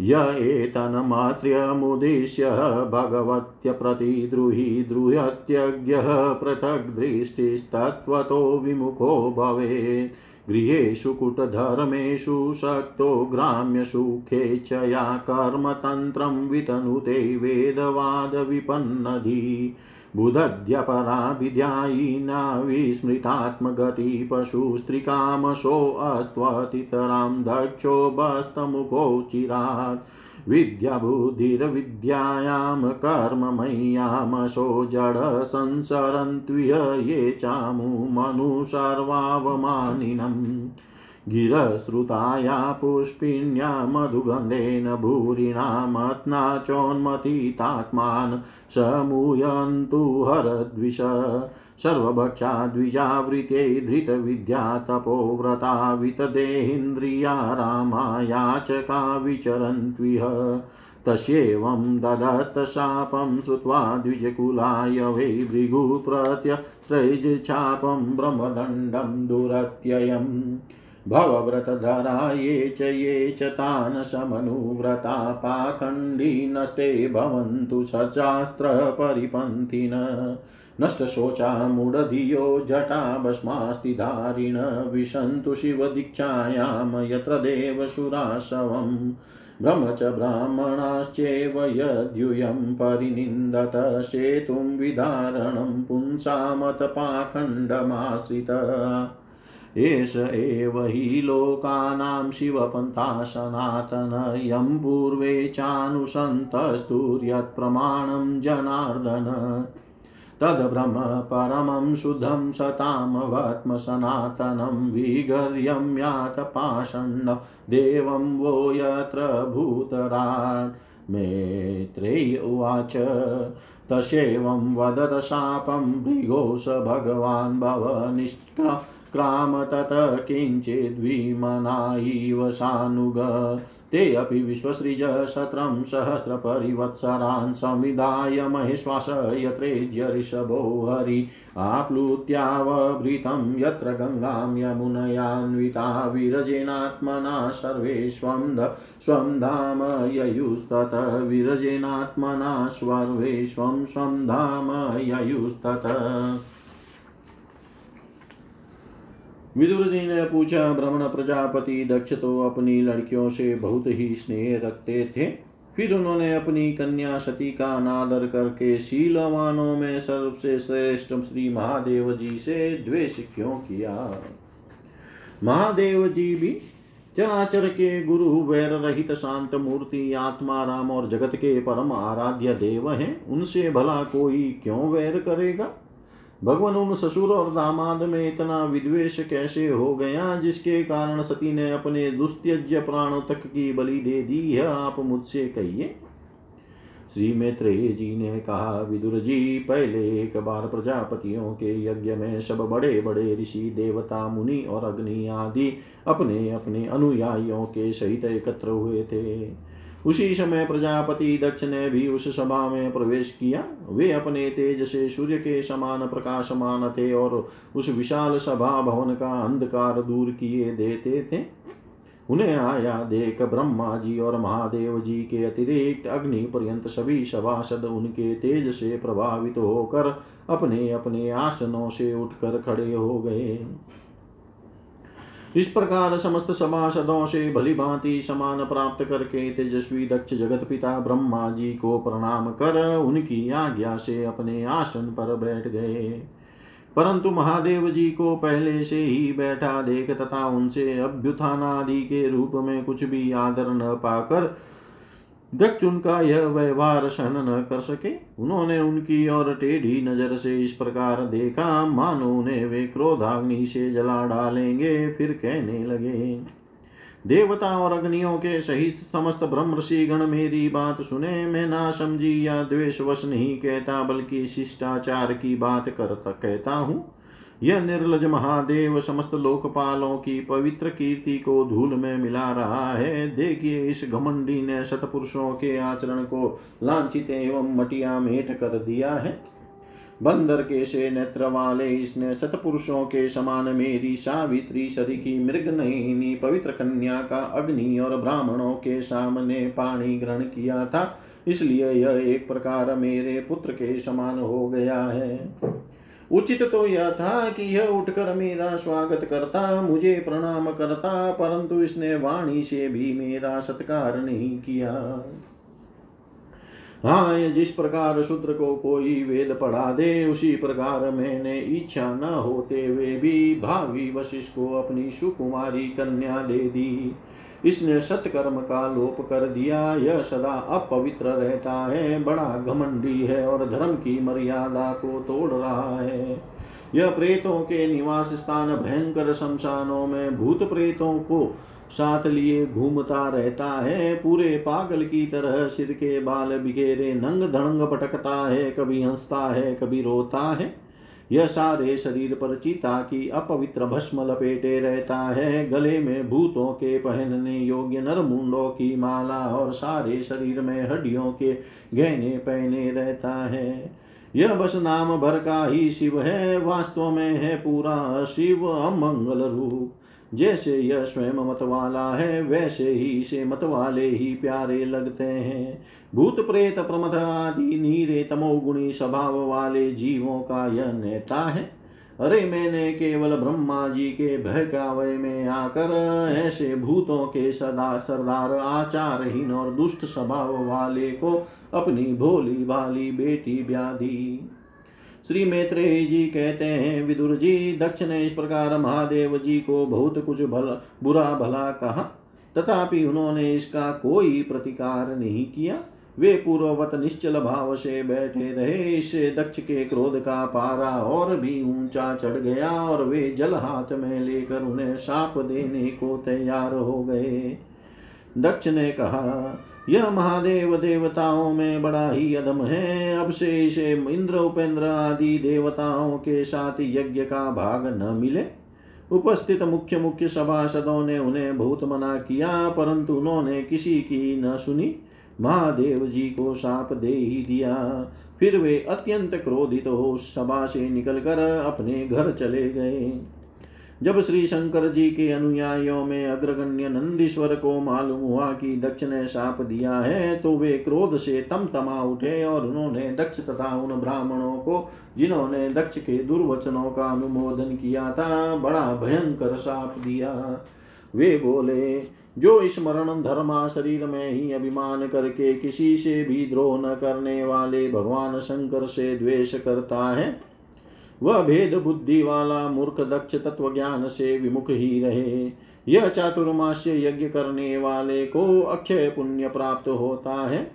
य एतन्मात्र्यमुद्दिश्य भगवत्य प्रतिद्रुहि द्रुह्यत्यज्ञः पृथग् दृष्टिस्तत्त्वतो विमुखो भवेत् गृहेषु कुटधर्मेषु शक्तो ग्राम्य सुखे च या कर्मतन्त्रं वितनुते वेदवादविपन्नधि बुधद्यपराभिध्यायिना विस्मृतात्मगति पशुस्त्रिकामसोऽस्त्वतितरां दक्षो बस्तमुखो चिरात् विद्याबुद्धिर्विद्यायां कर्ममय्यामसो जड संसरन्त्विह ये चामु मनु सर्वावमानिनम् गिरश्रुताया पुष्पिण्या मधुगन्धेन भूरिणा मत्ना चोन्मतितात्मान् समूयन्तु हरद्विष सर्वभक्षा द्विजावृत्यै धृतविद्या तपोव्रता वितदेहिन्द्रिया रामा याचका विचरन्त्विह तस्येवं ददत्त शापं श्रुत्वा द्विजकुलाय वै भृगुप्रत्यश्रैजशापं ब्रह्मदण्डं दुरत्ययम् भवव्रतधरा ये च तान् समनुव्रता पाखण्डिनस्ते भवन्तु सशास्त्रपरिपन्थिन नष्टशोचा मूढधियो जटा भस्मास्तिधारिण विशन्तु शिवदीक्षायां यत्र देवसुराशवम् ब्रह्म च ब्राह्मणाश्चैव यद्यूयं परिनिन्दत सेतुं विदारणं पुंसामत पाखण्डमाश्रितः एष एव हि लोकानां शिवपन्था सनातन यं पूर्वे चानुसन्तस्तुर्यत्प्रमाणं जनार्दन तद्ब्रह्म परमं शुद्धं सतामवात्मसनातनं विगर्यं यात पाषण्डं देवं वो यत्र भूतराट् मेत्रेय उवाच तस्येवं वदत शापं भृगोस भगवान् भवनिष्क्राम तत किञ्चिद् विमनायैव सानुग ते अपि विश्वसृज शतं सहस्रपरिवत्सरान् समिदाय महेश्वास यत्रेज्य ऋषभो हरि आप्लुत्यावभृतं यत्र गंगां यमुनयान्विता विरजेनात्मना स्वं धाम ययुस्तत विरजेनात्मना सर्वेष्वं स्वं धाम ययुस्तत। विदुर जी ने पूछा, ब्राह्मण प्रजापति दक्ष तो अपनी लड़कियों से बहुत ही स्नेह रखते थे। फिर उन्होंने अपनी कन्या सती का अनादर करके शीलवानों में सबसे श्रेष्ठ श्री महादेव जी से द्वेष क्यों किया? महादेव जी भी चराचर के गुरु वैर रहित शांत मूर्ति आत्मा राम और जगत के परम आराध्य देव हैं, उनसे भला कोई क्यों वैर करेगा? भगवान उन ससुर और दामाद में इतना विद्वेष कैसे हो गया जिसके कारण सती ने अपने दुस्त्यज्य प्राणों तक की बलि दे दी है, आप मुझसे कहिए। श्री मैत्रेय जी ने कहा, विदुर जी, पहले एक बार प्रजापतियों के यज्ञ में सब बड़े बड़े ऋषि देवता मुनि और अग्नि आदि अपने अपने अनुयायियों के सहित एकत्र हुए थे। उसी समय प्रजापति दक्ष ने भी उस सभा में प्रवेश किया। वे अपने तेज से सूर्य के समान प्रकाशमान थे और उस विशाल सभा भवन का अंधकार दूर किए देते थे। उन्हें आया देख ब्रह्मा जी और महादेव जी के अतिरिक्त अग्नि पर्यंत सभी सभासद उनके तेज से प्रभावित होकर अपने अपने आसनों से उठकर खड़े हो गए। इस प्रकार समस्त सभासदों से भली भांति समान प्राप्त करके तेजस्वी दक्ष जगत पिता ब्रह्मा जी को प्रणाम कर उनकी आज्ञा से अपने आसन पर बैठ गए। परंतु महादेव जी को पहले से ही बैठा देख तथा उनसे अभ्युत्थान आदि के रूप में कुछ भी आदर न पाकर दक्ष उनका यह व्यवहार सहन न कर सके। उन्होंने उनकी और टेढ़ी नजर से इस प्रकार देखा मानो उन्हें वे क्रोधाग्नि से जला डालेंगे। फिर कहने लगे, देवता और अग्नियों के सहित समस्त ब्रह्मर्षि गण मेरी बात सुने। मैं ना समझी या द्वेषवश नहीं कहता बल्कि शिष्टाचार की बात कहता हूँ। यह निर्लज महादेव समस्त लोकपालों की पवित्र कीर्ति को धूल में मिला रहा है। देखिए, इस घमंडी ने सतपुरुषों के आचरण को लांछित एवं मटियामेट कर दिया है। बंदर के से नेत्र वाले इसने सतपुरुषों के समान मेरी सावित्री सरीखी मृगनयनी पवित्र कन्या का अग्नि और ब्राह्मणों के सामने पानी ग्रहण किया था, इसलिए यह एक प्रकार मेरे पुत्र के समान हो गया है। उचित तो यह था कि यह उठकर मेरा स्वागत करता, मुझे प्रणाम करता, परंतु इसने वाणी से भी मेरा सत्कार नहीं किया। हाँ, जिस प्रकार शूद्र को कोई वेद पढ़ा दे उसी प्रकार मैंने इच्छा न होते हुए भी भावी वशिष्ठ को अपनी सुकुमारी कन्या दे दी। इसने सत्कर्म का लोप कर दिया। यह सदा अपवित्र रहता है, बड़ा घमंडी है और धर्म की मर्यादा को तोड़ रहा है। यह प्रेतों के निवास स्थान भयंकर शमशानों में भूत प्रेतों को साथ लिए घूमता रहता है। पूरे पागल की तरह सिर के बाल बिखेरे नंग धड़ंग भटकता है, कभी हंसता है कभी रोता है। यह सारे शरीर पर चीता की अपवित्र भस्म लपेटे रहता है। गले में भूतों के पहनने योग्य नरमुंडों की माला और सारे शरीर में हड्डियों के गहने पहने रहता है। यह बस नाम भर का ही शिव है, वास्तव में है पूरा शिव अमंगल रूप। जैसे यह स्वयं मतवाला है वैसे ही इसे मतवाले ही प्यारे लगते हैं। भूत प्रेत प्रमथ आदि नीरे तमोगुणी स्वभाव वाले जीवों का यह नेता है। अरे, मैंने केवल ब्रह्मा जी के बहकावे में आकर ऐसे भूतों के सदा सरदार आचारहीन और दुष्ट स्वभाव वाले को अपनी भोली भाली बेटी ब्याह दी। श्री मैत्रेय जी कहते हैं, विदुर जी, दक्ष ने इस प्रकार महादेव जी को बहुत कुछ बुरा भला कहा, तथापि उन्होंने इसका कोई प्रतिकार नहीं किया। वे पूर्ववत निश्चल भाव से बैठे रहे। इससे दक्ष के क्रोध का पारा और भी ऊंचा चढ़ गया और वे जल हाथ में लेकर उन्हें शाप देने को तैयार हो गए। दक्ष ने कहा, यह महादेव देवताओं में बड़ा ही अदम है। अब से इसे इंद्र उपेंद्र आदि देवताओं के साथ यज्ञ का भाग न मिले। उपस्थित मुख्य मुख्य सभासदों ने उन्हें बहुत मना किया, परंतु उन्होंने किसी की न सुनी, महादेव जी को शाप दे ही दिया। फिर वे अत्यंत क्रोधित हो सभा से निकलकर अपने घर चले गए। जब श्री शंकर जी के अनुयायियों में अग्रगण्य नंदीश्वर को मालूम हुआ कि दक्ष ने शाप दिया है, तो वे क्रोध से तमतमा उठे और उन्होंने दक्ष तथा उन ब्राह्मणों को जिन्होंने दक्ष के दुर्वचनों का अनुमोदन किया था, बड़ा भयंकर शाप दिया। वे बोले, जो स्मरण धर्मा शरीर में ही अभिमान करके किसी से भी द्रोह न करने वाले भगवान शंकर से द्वेष करता है, वह भेद बुद्धि वाला मूर्ख दक्ष तत्व ज्ञान से विमुख ही रहे। यह चातुर्मास्य यज्ञ करने वाले को अक्षय पुण्य प्राप्त होता है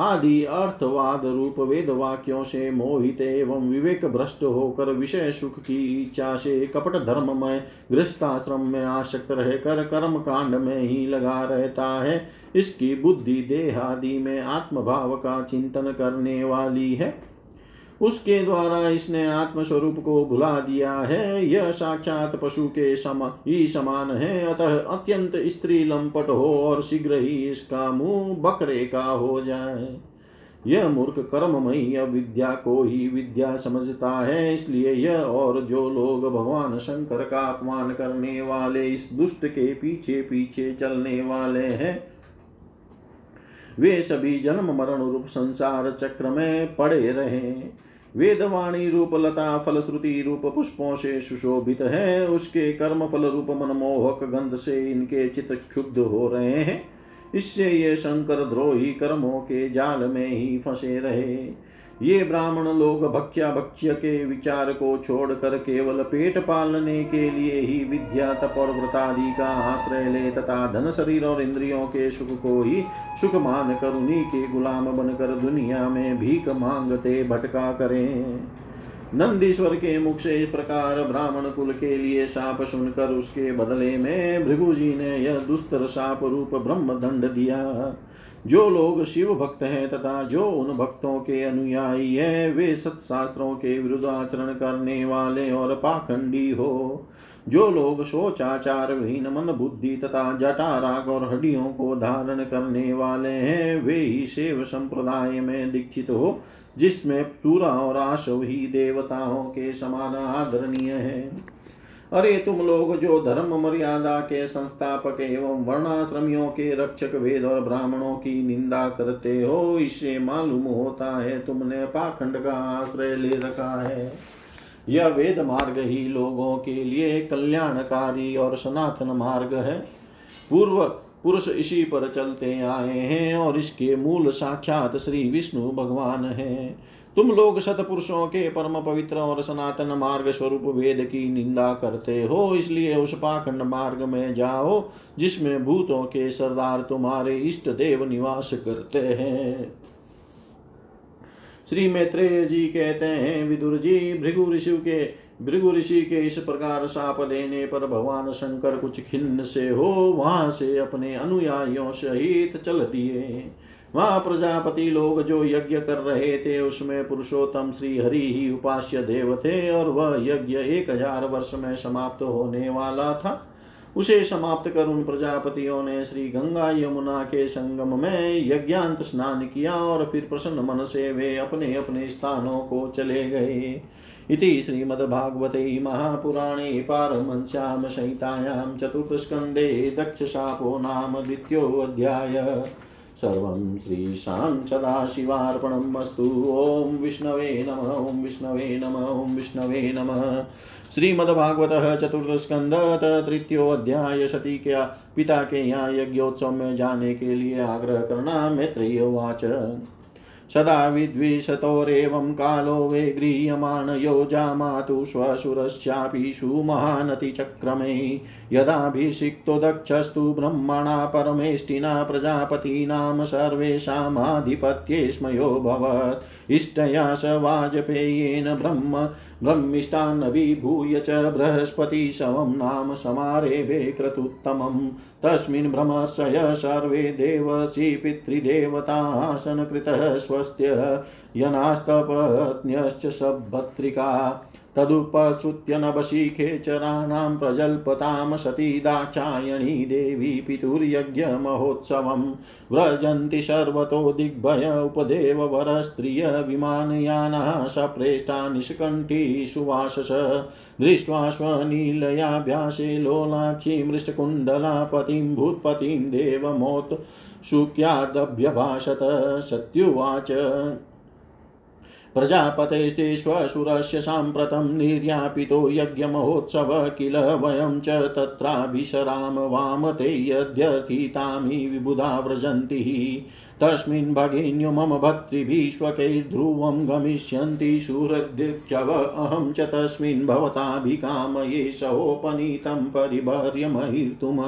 आदि अर्थवाद रूप वेद वाक्यों से मोहित एवं विवेक भ्रष्ट होकर विषय सुख की इच्छा से कपट धर्म में गृहस्थाश्रम में आसक्त रहकर कर्म कांड में ही लगा रहता है। इसकी बुद्धि देहादि में आत्मभाव का चिंतन करने वाली है, उसके द्वारा इसने आत्मस्वरूप को भुला दिया है। यह साक्षात पशु के समान है, अतः अत्यंत स्त्री लंपट हो और शीघ्र ही इसका मुंह बकरे का हो जाए। यह मूर्ख कर्ममयी अविद्या को ही विद्या समझता है, इसलिए यह और जो लोग भगवान शंकर का अपमान करने वाले इस दुष्ट के पीछे पीछे चलने वाले हैं, वे सभी जन्म मरण रूप संसार चक्र में पड़े रहे। वेदवाणी रूप लता फलश्रुति रूप पुष्पों से सुशोभित है, उसके कर्म फल रूप मनमोहक गंध से इनके चित्त क्षुब्ध हो रहे हैं। इससे ये शंकर द्रोही कर्मों के जाल में ही फंसे रहे। ये ब्राह्मण लोग भक्ष्या भक्ष्य के विचार को छोड़कर केवल पेट पालने के लिए ही विद्या तप और व्रतादि का आश्रय ले तथा धन शरीर और इंद्रियों के सुख को ही सुख मान कर उन्हीं के गुलाम बनकर दुनिया में भीख मांगते भटका करें। नंदीश्वर के मुख से इस प्रकार ब्राह्मण कुल के लिए शाप सुनकर उसके बदले में भृगु जी ने यह दुस्तर शाप रूप ब्रह्म दंड दिया। जो लोग शिव भक्त हैं तथा जो उन भक्तों के अनुयायी हैं, वे सत्शास्त्रों के विरुद्ध आचरण करने वाले और पाखंडी हो। जो लोग शोचाचार विहीन मन बुद्धि तथा जटा राग और हड्डियों को धारण करने वाले हैं, वे ही शैव संप्रदाय में दीक्षित हो, जिसमें सूरा और आशव ही देवताओं के समान आदरणीय हैं। अरे तुम लोग जो धर्म मर्यादा के संस्थापक एवं वर्णाश्रमियों के रक्षक वेद और ब्राह्मणों की निंदा करते हो, इससे मालूम होता है तुमने पाखंड का आश्रय ले रखा है। यह वेद मार्ग ही लोगों के लिए कल्याणकारी और सनातन मार्ग है। पूर्व पुरुष इसी पर चलते आए हैं और इसके मूल साक्षात श्री विष्णु भगवान हैं। तुम लोग सतपुरुषों के परम पवित्र और सनातन मार्ग स्वरूप वेद की निंदा करते हो, इसलिए उस पाखंड मार्ग में जाओ जिसमें भूतों के सरदार तुम्हारे इष्ट देव निवास करते हैं। श्री मैत्रेय जी कहते हैं, विदुर जी, भृगु ऋषि के इस प्रकार शाप देने पर भगवान शंकर कुछ खिन्न से हो वहां से अपने अनुयायियों सहित चल दिए। वहाँ प्रजापति लोग जो यज्ञ कर रहे थे उसमें पुरुषोत्तम श्री हरि ही उपास्य देव थे और वह यज्ञ 1000 वर्ष में समाप्त होने वाला था। उसे समाप्त कर उन प्रजापतियों ने श्री गंगा यमुना के संगम में यज्ञांत स्नान किया और फिर प्रसन्न मन से वे अपने अपने स्थानों को चले गए। इति श्रीमद्भागवते महापुराणे पारमहंस्यां संहितायां 4th स्कन्धे दक्षशापो नाम 2य अध्याय। सर्वं श्रीशां सदाशिवार्पणमस्तु। ओं विष्णवे नमः, ओं विष्णवे नमः, ओं विष्णवे नमः। श्रीमद्भागवतः 4th स्कन्ध 3य अध्याय। सती के पिता के यहाँ यज्ञोत्सव में जाने के लिए आग्रह करना। मैत्रेय उवाच सदा विद्विषतोरेवं कालो वे गृह्यमाण यो जामातु श्वशुरश्चापीषु महानतिचक्रमे यदाभिषिक्तो दक्षस्तु ब्रह्मणा परमेष्टिना प्रजापतीनां सर्वेषामाधिपत्ये स्मयो भवत् इष्टया स वाजपेयेन ब्रह्मिष्टान् विभूय च बृहस्पतिशवं नाम समारेभे क्रतुत्तमम् तस्मिन् ब्रह्मस्य सर्वे देवसी पितृदेवतासन कृतः स्वस्त्य यनास्तपत्न्यश्च सभत्रिका तदुपश्रुत्य नभशिखे चराणां प्रजल्पतां सती दाक्षायणी देवी पितुर्यज्ञमहोत्सवं व्रजन्ति सर्वतो दिग्भय उपदेव वरस्त्रिय विमानयानः सप्रेष्ठा निष्कण्ठी सुवासस दृष्ट्वा स्वनीलयाभ्यासे लोलाक्षी मृष्टकुण्डला पतिं भूत्पतिं देवमोत शुक्यादभ्यभाषत सत्युवाच प्रजापतेस्ते श्वशुरस्य साम्प्रतं निर्यापितो यज्ञमहोत्सव किल वयं च तत्राभिसराम वामते यद्यतीतामि विबुधा व्रजन्ति तस्मिन् भगिन्यो मम भक्तिभिश्वकैर्ध्रुवं गमिष्यन्ति शूरद्यक्षव अहं च तस्मिन् भवताभिकामये सहोपनीतं परिभार्य महिर्तुम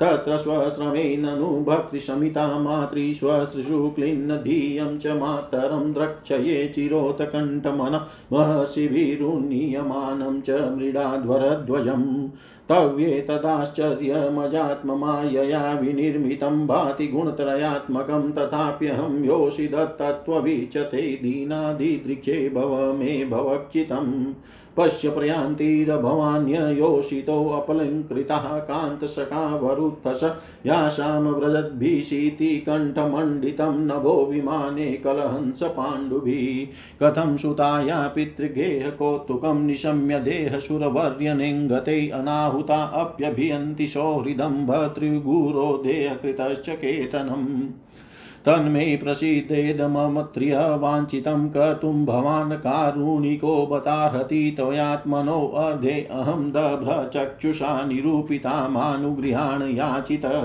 तत्र स्वश्रमेण नु भक्तिशमिता मातृश्वश्रिषु क्लीन्न धीयं च मातरं द्रक्षये चिरोत्कण्ठमन महर्षिभिरुन्नीयमानं च मृडाध्वरध्वजम् तव्येतदाश्चर्यमजात्ममायया विनिर्मितं भाति गुणत्रयात्मकं तथाप्यहं योषिदत्तत्वविचते दीनादिदृक्षे भव मे भवक्षितम् पश्य प्रयान्तीरभवान्ययोषितोऽपलङ्कृतः कान्तसखा वरुत्थस यासां व्रजद्भिषीति कण्ठमण्डितं नभो विमाने कलहंस पाण्डुभिः कथं सुताया पितृगेह कौतुकं निशम्य देहशुरवर्यनेङ्गते अनाहुता अप्यभियन्ति सौहृदं भर्तृगुरो देहकृतश्च केतनम् तन्मे प्रसीदेदममत्र्य वाञ्छितं कर्तुं भवान् कारुणिको बतार्हति त्वयात्मनो अर्धे अहं दभ्रचक्षुषा निरूपिता मानुगृहाण याचितः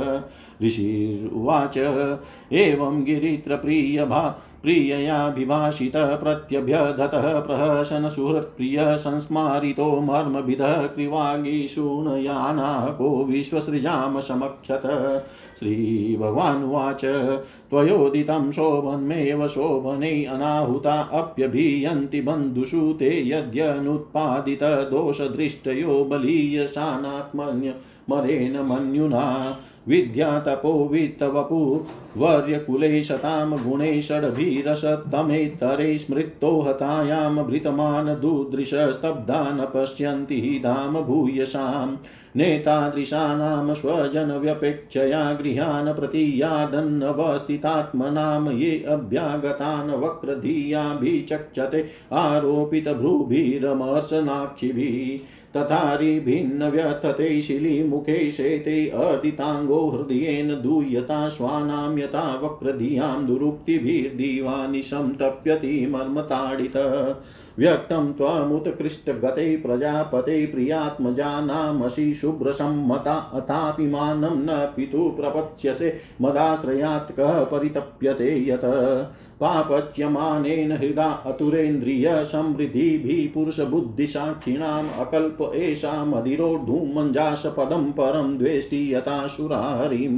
ऋषिर्वाच एवं गिरित्रप्रिययाभिभाषितः प्रत्यभ्यधतः प्रहसन सुहृत्प्रियः संस्मारितो मर्मभिदः क्रिवागीशूनयानाः को विश्वसृजाम समक्षतः श्रीभगवानुवाच त्वयोदितं शोभनमेव शोभने अनाहुता अप्यभियन्ति बन्धुषु ते यद्यनुत्पादित दोषदृष्टयो बलीयशानात्मन्य मरेण मन्युना विद्या तपो वित्तवपु वर्यकुले शतां गुणे षड्भिरशतमेतरे स्मृतो हतायां भृतमान दुदृश स्तब्धा न पश्यन्ति धाम भूयसां नेतादृशानां स्वजनव्यपेक्षया गृहान् प्रति यादन्नवस्थितात्मनां ये अभ्यागतान् वक्रधियाभिचक्षते आरोपितभ्रूभिरमर्शनाक्षिभिः तथारि भिन्न व्यथते शिलीमुखे शेते अदितांगो हृदयेन दूयता श्वानां यथा वक्रधियां दुरुक्तिभिर्दिवा निशं तप्यति मर्मताडितः व्यक्तं त्वमुत्कृष्टगते प्रजापते प्रियात्मजानामसि शुभ्रसम्मता अथापि मानं न पितु प्रपत्स्यसे मदाश्रयात् कः परितप्यते यत् पापच्यमानेन हृदा अतुरेन्द्रिय समृद्धिभिः पुरुषबुद्धिसाक्षिणाम् अकल्प एषामधिरोढूमञ्जास पदं परं द्वेष्टि यताशुरारिं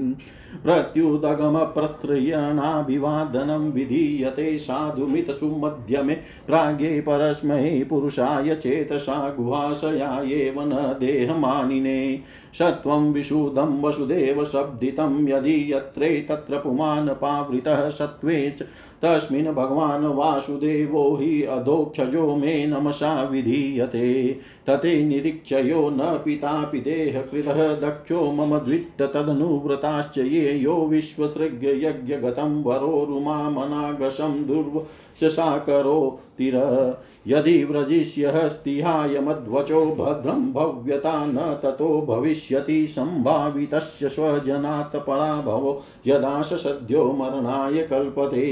प्रत्युदगम प्रत्रयणाभिवादनं विधीयते साधुमितसुमध्यमे प्राज्ञे परस्मै पुरुषाय चेतसा गुहाशया एव न देहमानिने सत्वं विशुद्धं वसुदेव शब्दितं यदि यत्रे तत्र पुमान् पावृतः सत्वे च तस्मिन् भगवान् वासुदेवो हि अधोक्षजो मे नमसा विधीयते तते निरीक्षयो न पितापि देहकृतः दक्षो मम द्विट्ट तदनुव्रताश्च ये यो विश्वसृग्य यज्ञगतं वरोरुमामनागशं दुर्वचसाकरो तिर यदि व्रजिष्यः स्तिहाय मध्वचो भद्रं भव्यता न ततो भविष्यति सम्भावितस्य स्वजनात् पराभवो यदा सद्यो मरणाय कल्पते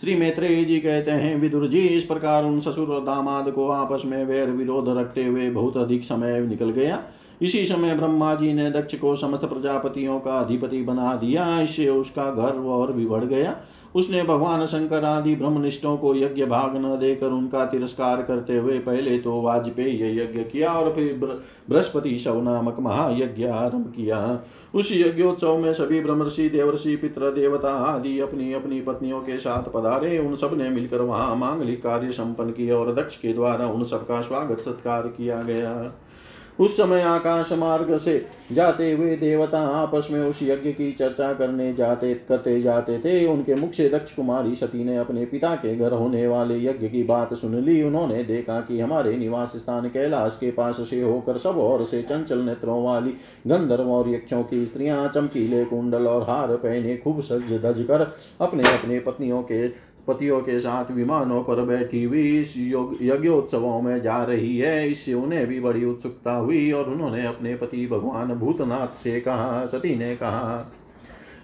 श्री मैत्रेय जी कहते हैं, विदुर जी, इस प्रकार उन ससुर और दामाद को आपस में वैर विरोध रखते हुए बहुत अधिक समय निकल गया। इसी समय ब्रह्मा जी ने दक्ष को समस्त प्रजापतियों का अधिपति बना दिया। इससे उसका गर्व और भी बढ़ गया। उसने भगवान शंकर आदि ब्रह्मनिष्ठों को यज्ञ भाग न देकर उनका तिरस्कार करते हुए पहले तो वाजपेय यज्ञ किया और फिर बृहस्पति शव नामक महायज्ञ आरंभ किया। उस यज्ञोत्सव में सभी ब्रह्मर्षि, देवर्षि, पितृ देवता आदि अपनी अपनी पत्नियों के साथ पधारे। उन सब ने मिलकर वहां मांगलिक कार्य संपन्न किया और दक्ष के द्वारा उन सबका स्वागत सत्कार किया गया। उस समय आकाश मार्ग से जाते हुए देवता आपस में उस यज्ञ की चर्चा करते जाते थे। उनके मुख से दक्ष कुमारी सती ने अपने पिता के घर होने वाले यज्ञ की बात सुन ली। उन्होंने देखा कि हमारे निवास स्थान कैलाश के पास से होकर सब ओर से चंचल नेत्रों वाली गंधर्व और यक्षों की स्त्रियां चमकीले कुंडल और हार पहने खूब सज धज कर अपने अपने पतियों के साथ विमानों पर बैठी हुई इस यज्ञोत्सवों में जा रही है। इससे उन्हें भी बड़ी उत्सुकता हुई और उन्होंने अपने पति भगवान भूतनाथ से कहा। सती ने कहा,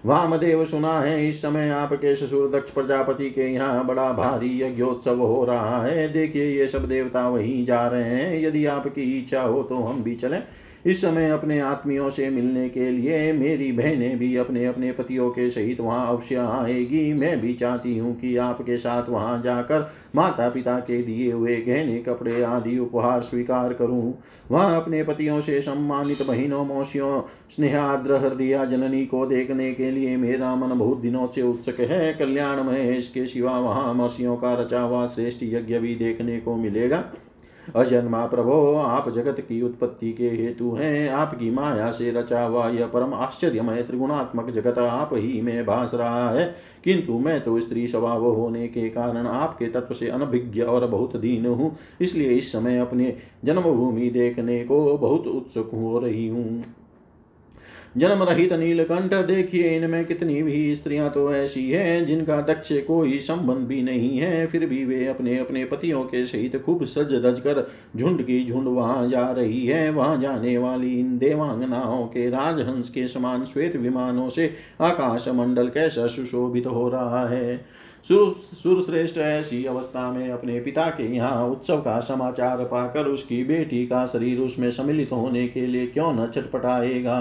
वामदेव, सुना है इस समय आपके ससुर दक्ष प्रजापति के यहाँ बड़ा भारी यज्ञोत्सव हो रहा है। देखिए, ये सब देवता वहीं जा रहे हैं। यदि आपकी इच्छा हो तो हम भी चलें। इस समय अपने आत्मियों से मिलने के लिए मेरी बहनें भी अपने अपने पतियों के सहित वहाँ अवश्य आएगी। मैं भी चाहती हूँ कि आपके साथ वहाँ जाकर माता पिता के दिए हुए गहने, कपड़े आदि उपहार स्वीकार करूँ। वहाँ अपने पतियों से सम्मानित बहनों, मौसियों, स्नेहाद्र हृदया जननी को देखने के लिए मेरा मन बहुत दिनों से उत्सुक है। कल्याण में इसके सिवा वहाँ मौसियों का रचा हुआ श्रेष्ठ यज्ञ भी देखने को मिलेगा। अजन्मा प्रभो, आप जगत की उत्पत्ति के हेतु हैं। आपकी माया से रचा हुआ यह परम आश्चर्यमय त्रिगुणात्मक जगत आप ही में भास रहा है, किंतु मैं तो स्त्री स्वभाव होने के कारण आपके तत्व से अनभिज्ञ और बहुत दीन हूँ। इसलिए इस समय अपने जन्मभूमि देखने को बहुत उत्सुक हो रही हूँ। जन्म रहित नीलकंठ, देखिए इनमें कितनी भी स्त्रियां तो ऐसी हैं जिनका दक्ष से कोई संबंध भी नहीं है, फिर भी वे अपने अपने पतियों के सहित खूब सज धज कर झुंड की झुंड वहां जा रही है। वहां जाने वाली इन देवांगनाओं के राजहंस के समान श्वेत विमानों से आकाश मंडल कैसा सुशोभित हो रहा है। सुरश्रेष्ठ ऐसी अवस्था में अपने पिता के यहाँ उत्सव का समाचार पाकर उसकी बेटी का शरीर उसमें सम्मिलित होने के लिए क्यों न छटपटाएगा।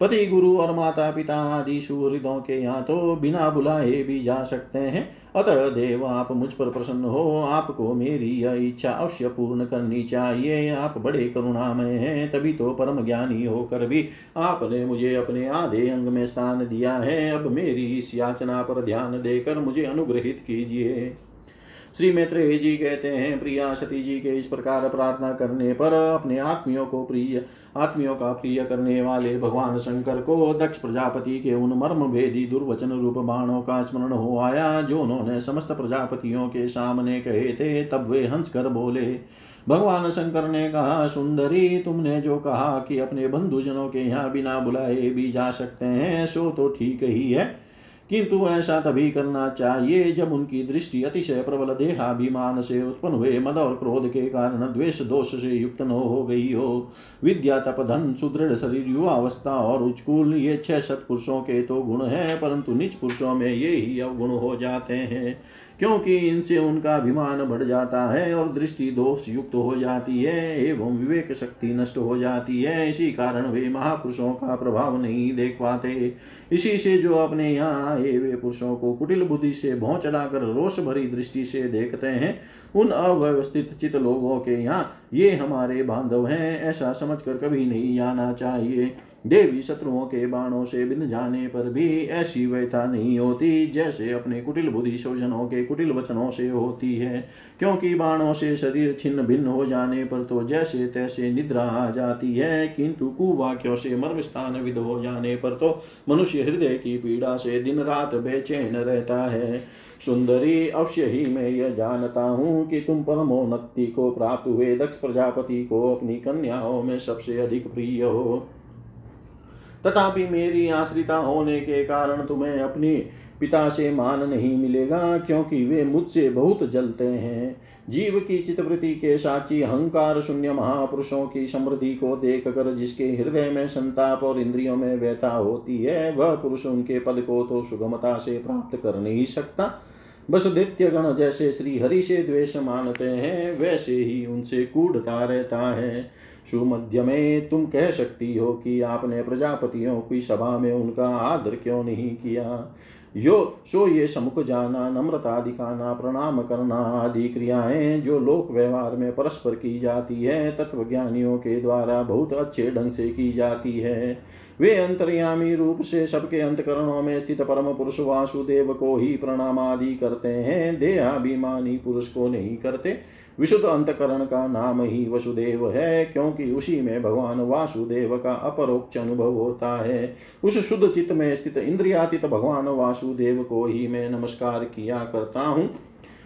पति, गुरु और माता पिता आदि सुहृदों के यहाँ तो बिना बुलाए भी जा सकते हैं। अतः देव, आप मुझ पर प्रसन्न हो। आपको मेरी यह इच्छा अवश्य पूर्ण करनी चाहिए। आप बड़े करुणामय हैं, तभी तो परम ज्ञानी होकर भी आपने मुझे अपने आधे अंग में स्थान दिया है। अब मेरी इस याचना पर ध्यान देकर मुझे अनुग्रहित कीजिए। श्री मैत्रेय जी कहते हैं, प्रिया सती जी के इस प्रकार प्रार्थना करने पर अपने आत्मियों का प्रिय करने वाले भगवान शंकर को दक्ष प्रजापति के उन मर्म भेदी दुर्वचन रूप बाणों का स्मरण हो आया जो उन्होंने समस्त प्रजापतियों के सामने कहे थे। तब वे हंसकर बोले। भगवान शंकर ने कहा, सुंदरी, तुमने जो कहा कि अपने बंधुजनों के यहाँ बिना बुलाए भी जा सकते हैं, सो तो ठीक ही है, किंतु ऐसा तभी करना चाहिए जब उनकी दृष्टि अतिशय प्रबल देहाभिमान से उत्पन्न हुए मद और क्रोध के कारण द्वेष दोष से युक्त न हो गई हो। विद्या, तप, धन, सुदृढ़ शरीर, युवावस्था और उच्चकुल, ये 6 सत्पुरुषों के तो गुण हैं, परंतु नीच पुरुषों में ये ही अवगुण हो जाते हैं, क्योंकि इनसे उनका अभिमान बढ़ जाता है और दृष्टि दोष युक्त हो जाती है एवं विवेक शक्ति नष्ट हो जाती है। इसी कारण वे महापुरुषों का प्रभाव नहीं देख पाते। इसी से जो अपने यहाँ आए वे पुरुषों को कुटिल बुद्धि से भौं चढ़ाकर रोष भरी दृष्टि से देखते हैं। उन अव्यवस्थित चित लोगों के यहाँ ये हमारे बांधव हैं ऐसा समझकर कभी नहीं आना चाहिए। देवी शत्रुओं के बाणों से बिंध जाने पर भी ऐसी व्यथा नहीं होती जैसे अपने कुटिल बुद्धि स्वजनों के कुटिल वचनों से होती है, क्योंकि बाणों से शरीर छिन्न भिन्न हो जाने पर तो जैसे तैसे निद्रा आ जाती है, किंतु कुवाक्यों से मर्मस्थान विद हो जाने पर तो मनुष्य हृदय की पीड़ा से दिन रात बेचैन रहता है। सुंदरी, अवश्य ही मैं यह जानता हूँ कि तुम परमोन्नति को प्राप्त हुए दक्ष प्रजापति को अपनी कन्याओं में सबसे अधिक प्रिय हो, तथापि मेरी आश्रिता होने के कारण तुम्हें अपने पिता से मान नहीं मिलेगा, क्योंकि वे मुझसे बहुत जलते हैं। जीव की चित्तवृत्ति के साक्षी अहंकार शून्य महापुरुषों की समृद्धि को देखकर जिसके हृदय में संताप और इंद्रियों में व्यथा होती है, वह पुरुष उनके पद को तो सुगमता से प्राप्त कर नहीं सकता। वसुदित्य गण जैसे श्री हरि से द्वेष मानते हैं वैसे ही उनसे कूढ़ता रहता है। सुमध्य में तुम कह सकती हो कि आपने प्रजापतियों की सभा में उनका आदर क्यों नहीं किया। यो सो ये सम्मुख जाना, नम्रता दिखाना, प्रणाम करना आदि क्रियाएं जो लोक व्यवहार में परस्पर की जाती है तत्वज्ञानियों के द्वारा बहुत अच्छे ढंग से की जाती है। वे अंतर्यामी रूप से सबके अंतकरणों में स्थित परम पुरुष वासुदेव को ही प्रणाम आदि करते हैं, देहाभिमानी पुरुष को नहीं करते। विशुद्ध अंतकरण का नाम ही वसुदेव है, क्योंकि उसी में भगवान वासुदेव का अपरोक्ष अनुभव होता है। उस शुद्ध चित्त में स्थित इंद्रियातीत भगवान वासुदेव को ही मैं नमस्कार किया करता हूँ।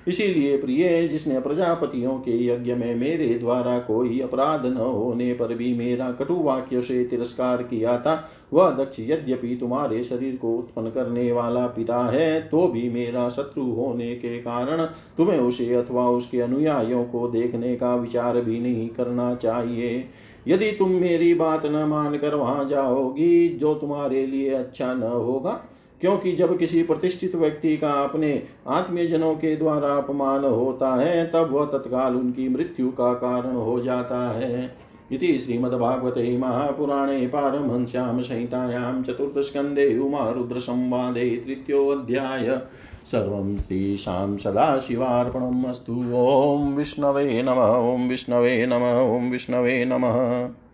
इसीलिए प्रिय, जिसने प्रजापतियों के यज्ञ में मेरे द्वारा कोई अपराध न होने पर भी मेरा कटु वाक्य से तिरस्कार किया था, वह दक्ष यद्यपि तुम्हारे शरीर को उत्पन्न करने वाला पिता है तो भी मेरा शत्रु होने के कारण तुम्हें उसे अथवा उसके अनुयायियों को देखने का विचार भी नहीं करना चाहिए। यदि तुम मेरी बात न मानकर वहां जाओगी जो तुम्हारे लिए अच्छा न होगा, क्योंकि जब किसी प्रतिष्ठित व्यक्ति का अपने आत्मीयजनों के द्वारा अपमान होता है तब वह तत्काल उनकी मृत्यु का कारण हो जाता है। इति श्रीमद्भागवते महापुराणे पारमहंस्यां संहितायां चतुर्थस्कन्धे उमारुद्र संवादे तृतीयोऽध्यायः। सर्वं श्रीशां सदाशिवार्पणमस्तु। ओम विष्णवे नमः। ओम विष्णवे नमः। ओम विष्णवे नमः।